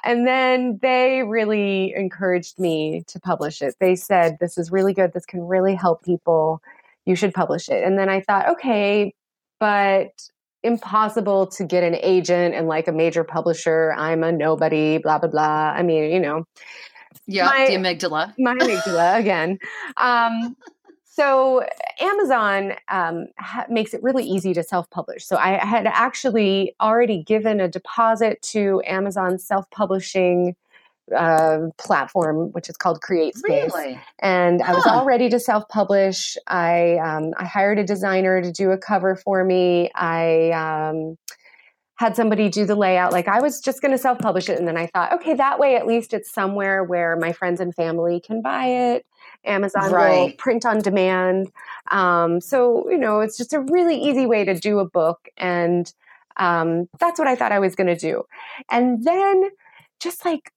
And then they really encouraged me to publish it. They said, this is really good. This can really help people. You should publish it. And then I thought, okay, but impossible to get an agent and like a major publisher. I'm a nobody, blah, blah, blah. I mean, you know. Yeah, my, the amygdala. My amygdala, again. Um, so Amazon um, ha- makes it really easy to self-publish. So I had actually already given a deposit to Amazon's self-publishing uh, platform, which is called CreateSpace. Really? And huh. I was all ready to self-publish. I, um, I hired a designer to do a cover for me. I, um, had somebody do the layout. Like I was just going to self-publish it. And then I thought, okay, that way, at least it's somewhere where my friends and family can buy it. Amazon right. will print on demand. Um, so, you know, it's just a really easy way to do a book. And, um, that's what I thought I was going to do. And then just like,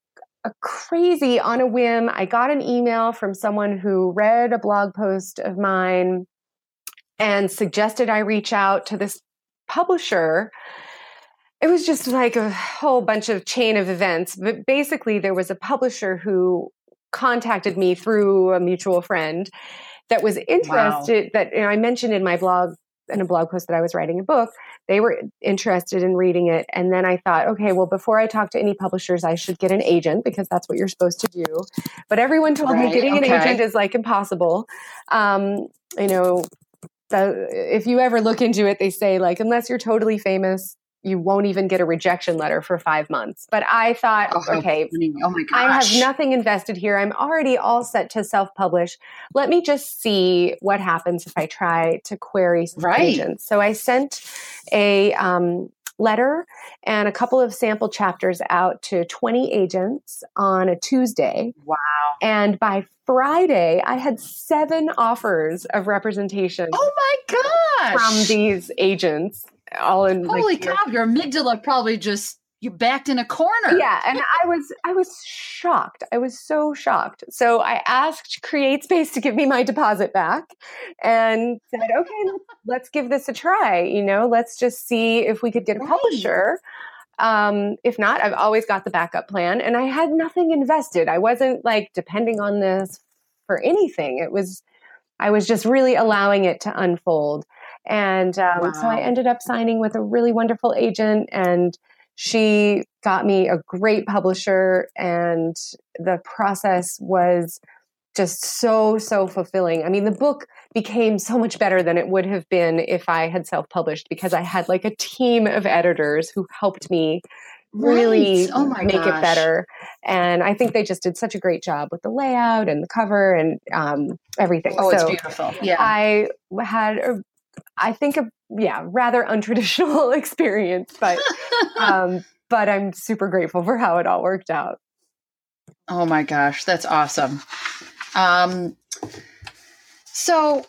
A crazy on a whim, I got an email from someone who read a blog post of mine and suggested I reach out to this publisher. It was just like a whole bunch of chain of events, but basically there was a publisher who contacted me through a mutual friend that was interested, wow. that you know, I mentioned in my blog in a blog post that I was writing a book. They were interested in reading it. And then I thought, okay, well, before I talk to any publishers, I should get an agent because that's what you're supposed to do. But everyone told right, me getting okay. an agent is like impossible. Um, you know, the, if you ever look into it, they say like, unless you're totally famous, you won't even get a rejection letter for five months. But I thought, oh, okay, oh my gosh. I have nothing invested here. I'm already all set to self-publish. Let me just see what happens if I try to query some right. agents. So I sent a um, letter and a couple of sample chapters out to twenty agents on a Tuesday. Wow. And by Friday, I had seven offers of representation. Oh my gosh. From these agents. All in Holy like, cow, your amygdala probably just, you backed in a corner. Yeah. And I was, I was shocked. I was so shocked. So I asked CreateSpace to give me my deposit back and said, okay, let's give this a try. You know, let's just see if we could get a right. publisher. Um, if not, I've always got the backup plan, and I had nothing invested. I wasn't like depending on this for anything. It was, I was just really allowing it to unfold. And um, wow. so I ended up signing with a really wonderful agent, and she got me a great publisher, and the process was just so, so fulfilling. I mean, the book became so much better than it would have been if I had self-published because I had like a team of editors who helped me right. really oh my make gosh. It better. And I think they just did such a great job with the layout and the cover and um, everything. Oh, so it's beautiful. Yeah. I had a I think a yeah, rather untraditional experience, but um, but I'm super grateful for how it all worked out. Oh my gosh, that's awesome. Um, so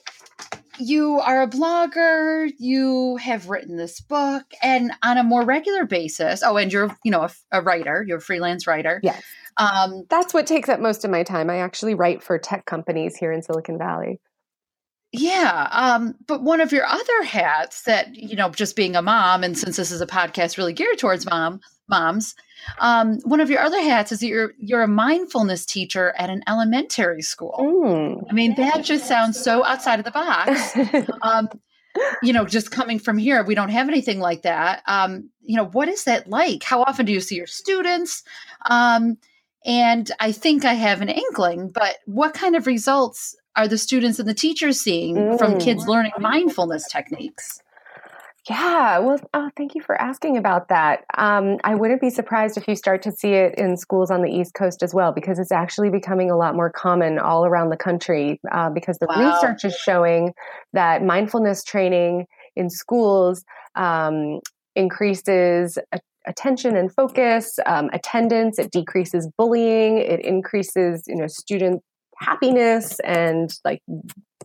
you are a blogger, you have written this book, and on a more regular basis. Oh, and you're you know a, a writer, you're a freelance writer. Yes, um, that's what takes up most of my time. I actually write for tech companies here in Silicon Valley. Yeah. Um, but one of your other hats that, you know, just being a mom, and since this is a podcast really geared towards mom moms. Um, one of your other hats is that you're you're a mindfulness teacher at an elementary school. Mm, I mean, yeah, that just sounds so outside of the box. um, you know, just coming from here, we don't have anything like that. Um, you know, what is that like? How often do you see your students? Um, and I think I have an inkling, but what kind of results are the students and the teachers seeing mm. from kids learning mindfulness techniques? Yeah, well, oh, thank you for asking about that. Um, I wouldn't be surprised if you start to see it in schools on the East Coast as well, because it's actually becoming a lot more common all around the country, uh, because the wow. research is showing that mindfulness training in schools um, increases a- attention and focus, um, attendance, it decreases bullying, it increases, you know, student happiness and like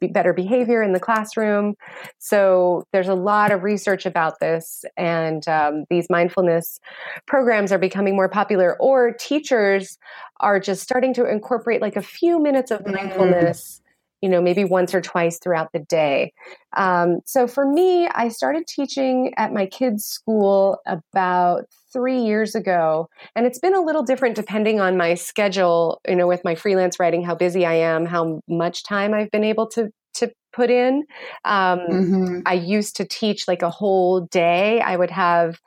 be better behavior in the classroom. So there's a lot of research about this, and um, these mindfulness programs are becoming more popular, or teachers are just starting to incorporate like a few minutes of mindfulness, you know, maybe once or twice throughout the day. Um, so for me, I started teaching at my kids' school about three years ago, and it's been a little different depending on my schedule, you know, with my freelance writing, how busy I am, how much time I've been able to to put in. Um, mm-hmm. I used to teach like a whole day. I would have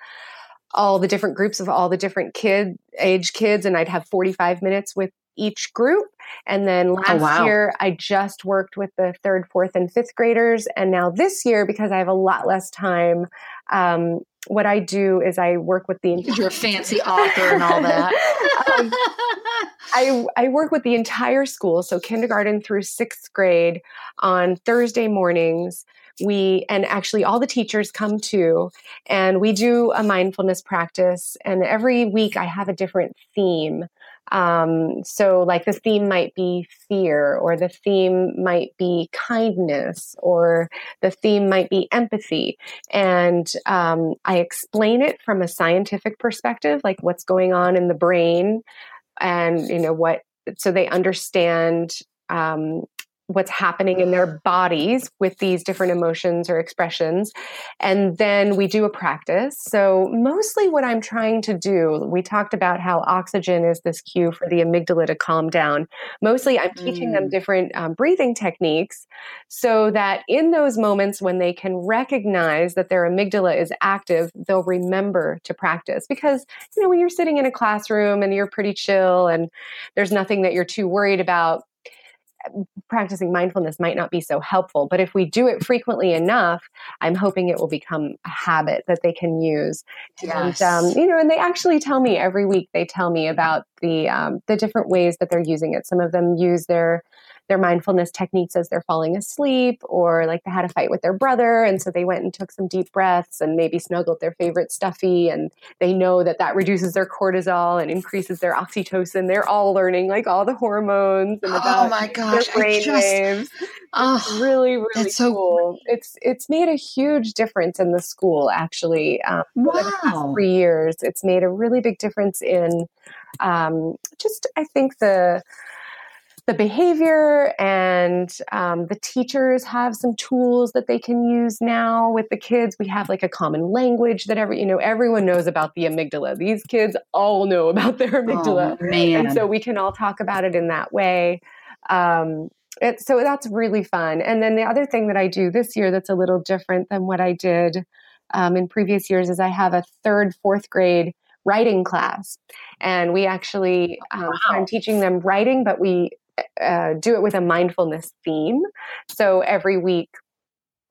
all the different groups of all the different kid age kids, and I'd have forty-five minutes with each group. And then last oh, wow. year, I just worked with the third, fourth, and fifth graders. And now this year, because I have a lot less time, um, what I do is I work with the entire... You're a fancy author and all that. um, I, I work with the entire school, so kindergarten through sixth grade on Thursday mornings. We, and actually all the teachers come too, and we do a mindfulness practice, and every week I have a different theme. Um, so like the theme might be fear, or the theme might be kindness, or the theme might be empathy. And, um, I explain it from a scientific perspective, like what's going on in the brain and, you know, what, so they understand, um, what's happening in their bodies with these different emotions or expressions. And then we do a practice. So mostly what I'm trying to do, we talked about how oxygen is this cue for the amygdala to calm down. Mostly I'm teaching mm. them different um, breathing techniques so that in those moments when they can recognize that their amygdala is active, they'll remember to practice. Because, you know, when you're sitting in a classroom and you're pretty chill and there's nothing that you're too worried about, practicing mindfulness might not be so helpful, but if we do it frequently enough, I'm hoping it will become a habit that they can use. Yes. And, um, you know, and they actually tell me every week, they tell me about the, um, the different ways that they're using it. Some of them use their, their mindfulness techniques as they're falling asleep, or like they had a fight with their brother. And so they went and took some deep breaths and maybe snuggled their favorite stuffy. And they know that that reduces their cortisol and increases their oxytocin. They're all learning like all the hormones and about oh my gosh, their brain just, waves. Oh, it's really, really that's cool. So it's, it's made a huge difference in the school, actually. Um, wow. Over the past three years, it's made a really big difference in um, just, I think the, the behavior, and um, the teachers have some tools that they can use now with the kids. We have like a common language that every, you know, everyone knows about the amygdala. These kids all know about their amygdala. Oh, man. And so we can all talk about it in that way. Um, it, so that's really fun. And then the other thing that I do this year that's a little different than what I did um, in previous years is I have a third, fourth grade writing class. And we actually, um, wow. I'm teaching them writing, but we Uh, do it with a mindfulness theme. So every week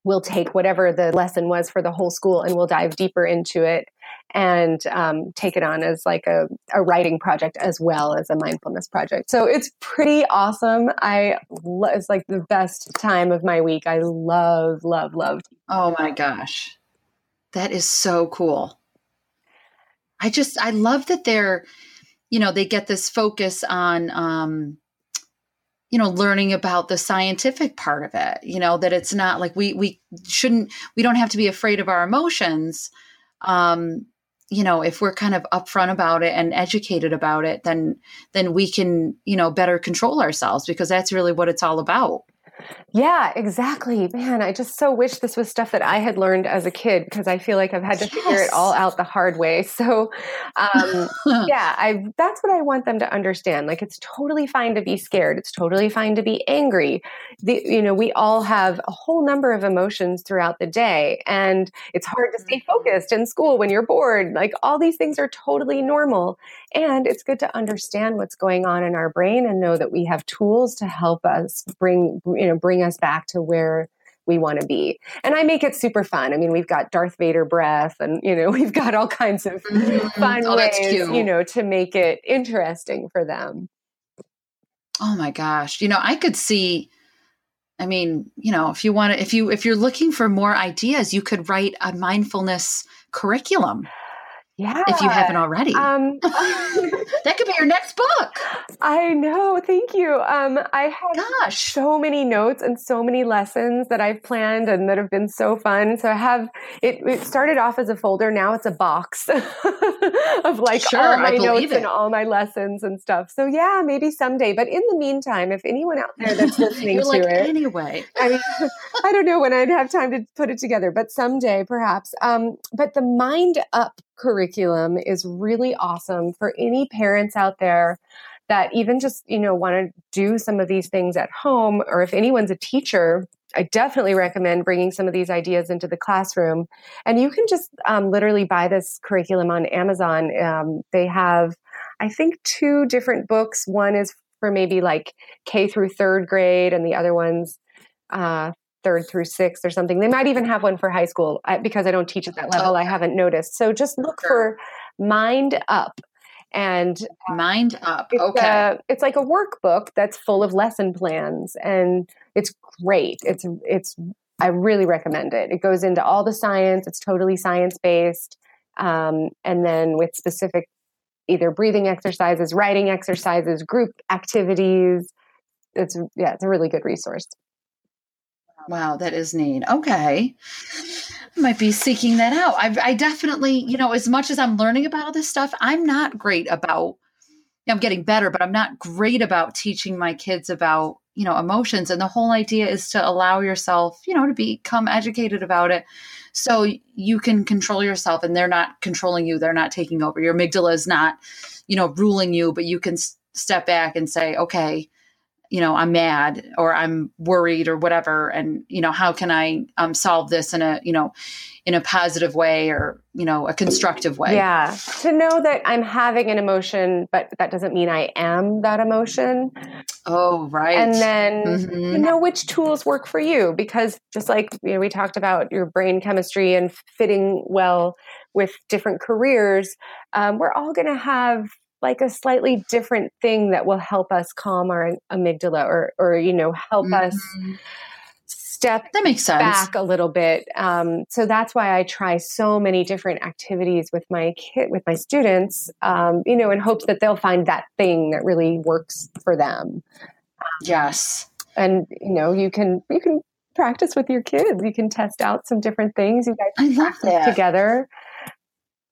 we'll take whatever the lesson was for the whole school and we'll dive deeper into it and um, take it on as like a, a writing project as well as a mindfulness project. So it's pretty awesome. I lo- it's like the best time of my week. I love, love, love. Oh my gosh. That is so cool. I just, I love that they're, you know, they get this focus on, um, you know, learning about the scientific part of it, you know, that it's not like we, we shouldn't, we don't have to be afraid of our emotions. Um, you know, if we're kind of upfront about it and educated about it, then, then we can, you know, better control ourselves, because that's really what it's all about. Yeah, exactly. Man, I just so wish this was stuff that I had learned as a kid, because I feel like I've had to yes. figure it all out the hard way. So um, yeah, I that's what I want them to understand. Like, it's totally fine to be scared. It's totally fine to be angry. The, you know, we all have a whole number of emotions throughout the day, and it's hard to stay focused in school when you're bored. Like, all these things are totally normal. And it's good to understand what's going on in our brain and know that we have tools to help us bring, you know, bring us back to where we want to be. And I make it super fun. I mean, we've got Darth Vader breath, and, you know, we've got all kinds of fun oh, ways, you know, to make it interesting for them. Oh my gosh. You know, I could see, I mean, you know, if you want to, if you, if you're looking for more ideas, you could write a mindfulness curriculum. Yeah. If you haven't already. Um, that could be your next book. I know. Thank you. Um, I have Gosh. so many notes and so many lessons that I've planned and that have been so fun. So I have, it, it started off as a folder. Now it's a box of like sure, all my notes it. and all my lessons and stuff. So yeah, maybe someday. But in the meantime, if anyone out there that's listening You're to like, it, anyway, I mean, I don't know when I'd have time to put it together, but someday perhaps. Um, but the Mind Up curriculum is really awesome for any parents out there that even just, you know, want to do some of these things at home, or if anyone's a teacher, I definitely recommend bringing some of these ideas into the classroom. And you can just um, literally buy this curriculum on Amazon. Um, they have, I think, two different books. One is for maybe like K through third grade, and the other one's uh, third through sixth or something. They might even have one for high school because I don't teach at that level. I haven't noticed. So just look for Mind Up. And Mind Up. It's okay. A, it's like a workbook that's full of lesson plans, and it's great. It's, it's, I really recommend it. It goes into all the science. It's totally science-based. Um, and then with specific either breathing exercises, writing exercises, group activities. It's yeah, it's a really good resource. Wow, that is neat. Okay. I might be seeking that out. I, I definitely, you know, as much as I'm learning about all this stuff, I'm not great about, I'm getting better, but I'm not great about teaching my kids about, you know, emotions. And the whole idea is to allow yourself, you know, to become educated about it so you can control yourself, and they're not controlling you. They're not taking over. Your amygdala is not, you know, ruling you, but you can s- step back and say, okay, you know, I'm mad or I'm worried or whatever. And, you know, how can I um, solve this in a, you know, in a positive way, or, you know, a constructive way? Yeah. To know that I'm having an emotion, but that doesn't mean I am that emotion. Oh, right. And then mm-hmm. to know which tools work for you, because just like, you know, we talked about your brain chemistry and fitting well with different careers. Um, we're all going to have like a slightly different thing that will help us calm our amygdala, or, or, you know, help mm-hmm. us step that makes sense. back a little bit. Um, so that's why I try so many different activities with my kid, with my students, um, you know, in hopes that they'll find that thing that really works for them. Yes. And, you know, you can, you can practice with your kids. You can test out some different things. You guys can I love practice that. together.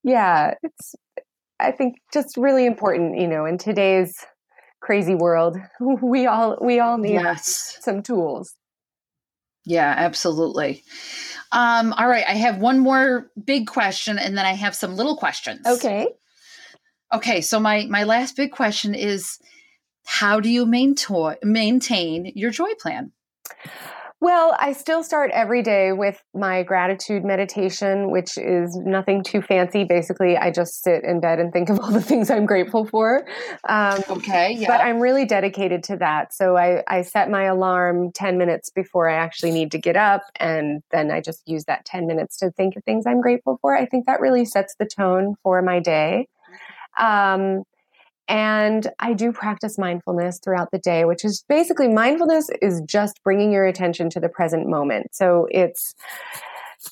Yeah. It's, I think just really important, you know, in today's crazy world, we all, we all need yes. some tools. Yeah, absolutely. Um, all right. I have one more big question, and then I have some little questions. Okay. Okay. So my, my last big question is, how do you maintain, maintain your joy plan? Well, I still start every day with my gratitude meditation, which is nothing too fancy. Basically, I just sit in bed and think of all the things I'm grateful for. Um, okay. Yeah. But I'm really dedicated to that. So I, I set my alarm ten minutes before I actually need to get up. And then I just use that ten minutes to think of things I'm grateful for. I think that really sets the tone for my day. Um, And I do practice mindfulness throughout the day, which is basically mindfulness is just bringing your attention to the present moment. So it's,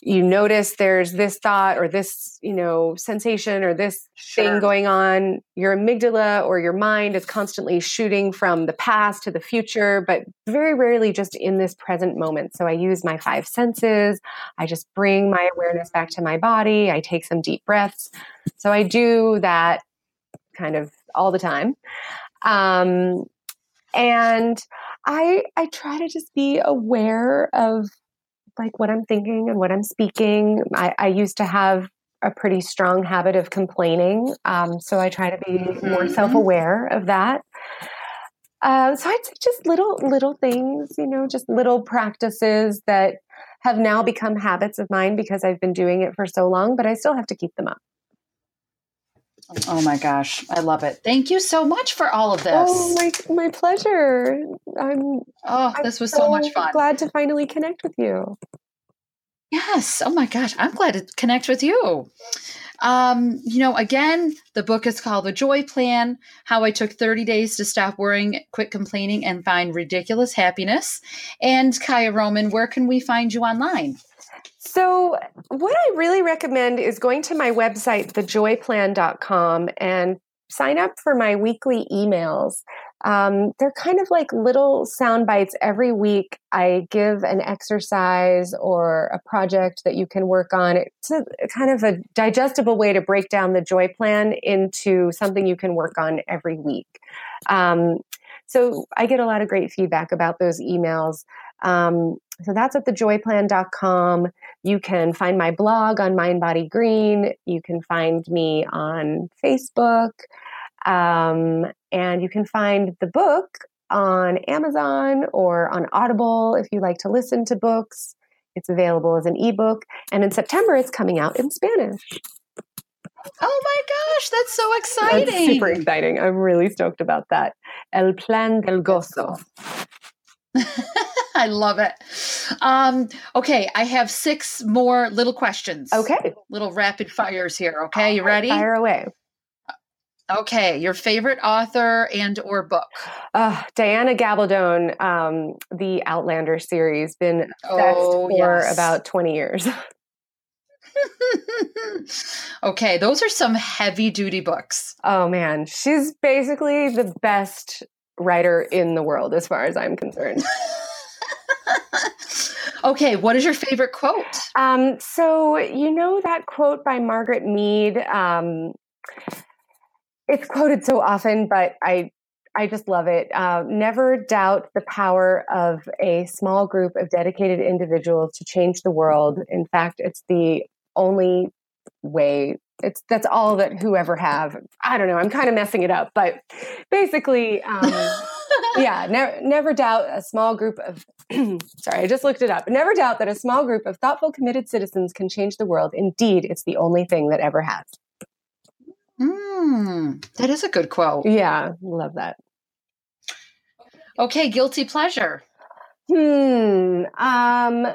you notice there's this thought or this, you know, sensation or this sure. thing going on. Your amygdala or your mind is constantly shooting from the past to the future, but very rarely just in this present moment. So I use my five senses. I just bring my awareness back to my body. I take some deep breaths. So I do that kind of all the time. Um, and I I try to just be aware of like what I'm thinking and what I'm speaking. I, I used to have a pretty strong habit of complaining. Um, so I try to be mm-hmm. more self-aware of that. Uh, so I'd say just little, little things, you know, just little practices that have now become habits of mine because I've been doing it for so long, but I still have to keep them up. Oh my gosh. I love it. Thank you so much for all of this. Oh, my, my pleasure. I'm, oh, this was I'm so, so much fun. Glad to finally connect with you. Yes. Oh my gosh. I'm glad to connect with you. Um, you know, again, the book is called The Joy Plan, How I Took thirty days to Stop Worrying, Quit Complaining, and Find Ridiculous Happiness. And Kaia Roman, where can we find you online? So what I really recommend is going to my website, the joy plan dot com, and sign up for my weekly emails. Um, they're kind of like little sound bites. Every week I give an exercise or a project that you can work on. It's a, kind of a digestible way to break down the joy plan into something you can work on every week. Um, so I get a lot of great feedback about those emails. Um, so that's at the joy plan dot com. You can find my blog on Mind Body Green. You can find me on Facebook. Um, and you can find the book on Amazon or on Audible if you like to listen to books. It's available as an ebook. And in September, it's coming out in Spanish. Oh my gosh, that's so exciting. That's super exciting. I'm really stoked about that. El Plan del Gozo. I love it. Um, okay, I have six more little questions. Okay. Little rapid fires here. Okay, you ready? Fire away. Okay, your favorite author and or book? Uh, Diana Gabaldon, um, the Outlander series, been obsessed oh, for yes. about twenty years. Okay, those are some heavy-duty books. Oh, man. She's basically the best writer in the world as far as I'm concerned. Okay, what is your favorite quote? Um, so, you know that quote by Margaret Mead? Um It's quoted so often, but I I just love it. Uh, never doubt the power of a small group of dedicated individuals to change the world. In fact, it's the only way. It's that's all that whoever have. I don't know. I'm kind of messing it up, but basically, um, yeah. Never, never doubt a small group of. Sorry, I just looked it up. Never doubt that a small group of thoughtful, committed citizens can change the world. Indeed, it's the only thing that ever has. Mm, that is a good quote. Yeah, love that. Okay, guilty pleasure. Hmm. Um.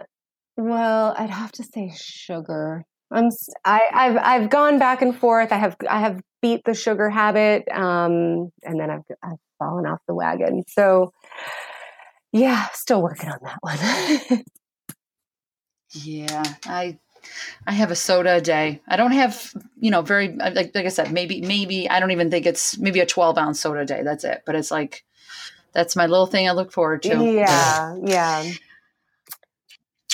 Well, I'd have to say sugar. I'm. I, I've. I've gone back and forth. I have. I have beat the sugar habit. Um. And then I've. I've fallen off the wagon. So. Yeah, still working on that one. yeah, I. I have a soda a day. I don't have, you know, very, like, like I said, maybe, maybe, I don't even think it's maybe a twelve ounce soda a day. That's it. But it's like, that's my little thing I look forward to. Yeah. Yeah.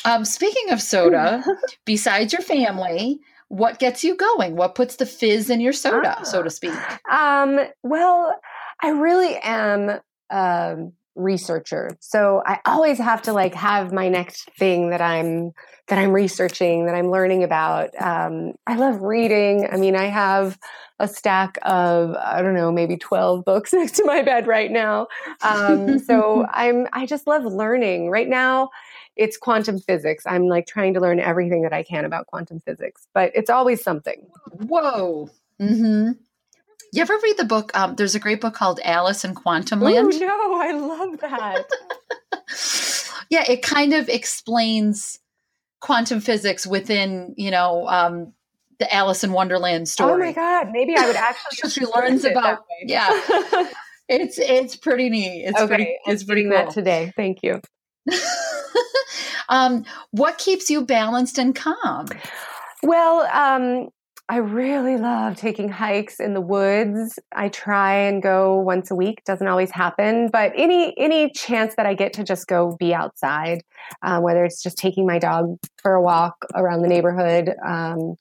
Um, speaking of soda, besides your family, what gets you going? What puts the fizz in your soda, ah. so to speak? Um, well, I really am, um, researcher. So I always have to like have my next thing that I'm, that I'm researching, that I'm learning about. Um, I love reading. I mean, I have a stack of, I don't know, maybe twelve books next to my bed right now. Um, so I'm, I just love learning. Right now it's quantum physics. I'm like trying to learn everything that I can about quantum physics, but it's always something. Whoa. Mm-hmm. You ever read the book? Um, there's a great book called Alice in Quantum Land. Oh, no, I love that. Yeah, it kind of explains quantum physics within, you know, um, the Alice in Wonderland story. Oh, my God. Maybe I would actually. She learns about. Yeah. It's it's pretty neat. It's okay, pretty, it's pretty cool. That today. Thank you. um, what keeps you balanced and calm? Well, um, I really love taking hikes in the woods. I try and go once a week. Doesn't always happen, but any any chance that I get to just go be outside, uh, whether it's just taking my dog for a walk around the neighborhood, um,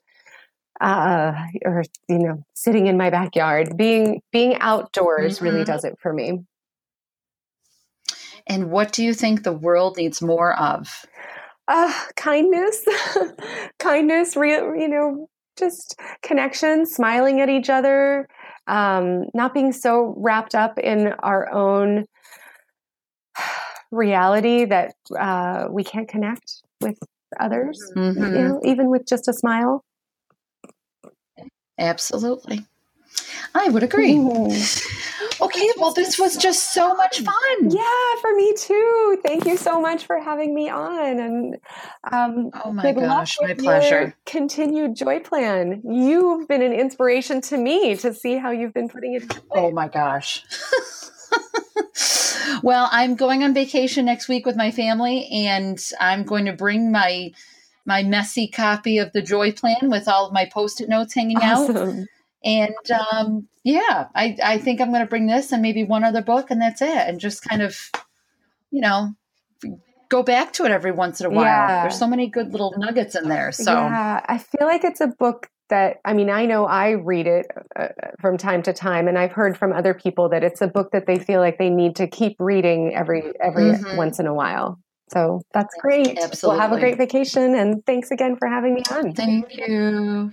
uh, or you know, sitting in my backyard, being being outdoors mm-hmm. really does it for me. And what do you think the world needs more of? Uh, kindness, kindness, real, you know, just connection, smiling at each other, um, not being so wrapped up in our own reality that uh, we can't connect with others, mm-hmm. you know, even with just a smile. Absolutely. I would agree. Mm-hmm. Okay, well, this was just so much fun. Yeah, for me too. Thank you so much for having me on. And um, oh my gosh, my pleasure. Continued Joy Plan. You've been an inspiration to me to see how you've been putting it. Oh my gosh. Well, I'm going on vacation next week with my family, and I'm going to bring my my messy copy of the Joy Plan with all of my Post-it notes hanging awesome. out. And, um, yeah, I, I think I'm going to bring this and maybe one other book, and that's it. And just kind of, you know, go back to it every once in a while. Yeah. There's so many good little nuggets in there. So yeah, I feel like it's a book that, I mean, I know I read it uh, from time to time, and I've heard from other people that it's a book that they feel like they need to keep reading every, every mm-hmm. once in a while. So that's great. Absolutely. Well, have a great vacation, and thanks again for having me on. Thank you.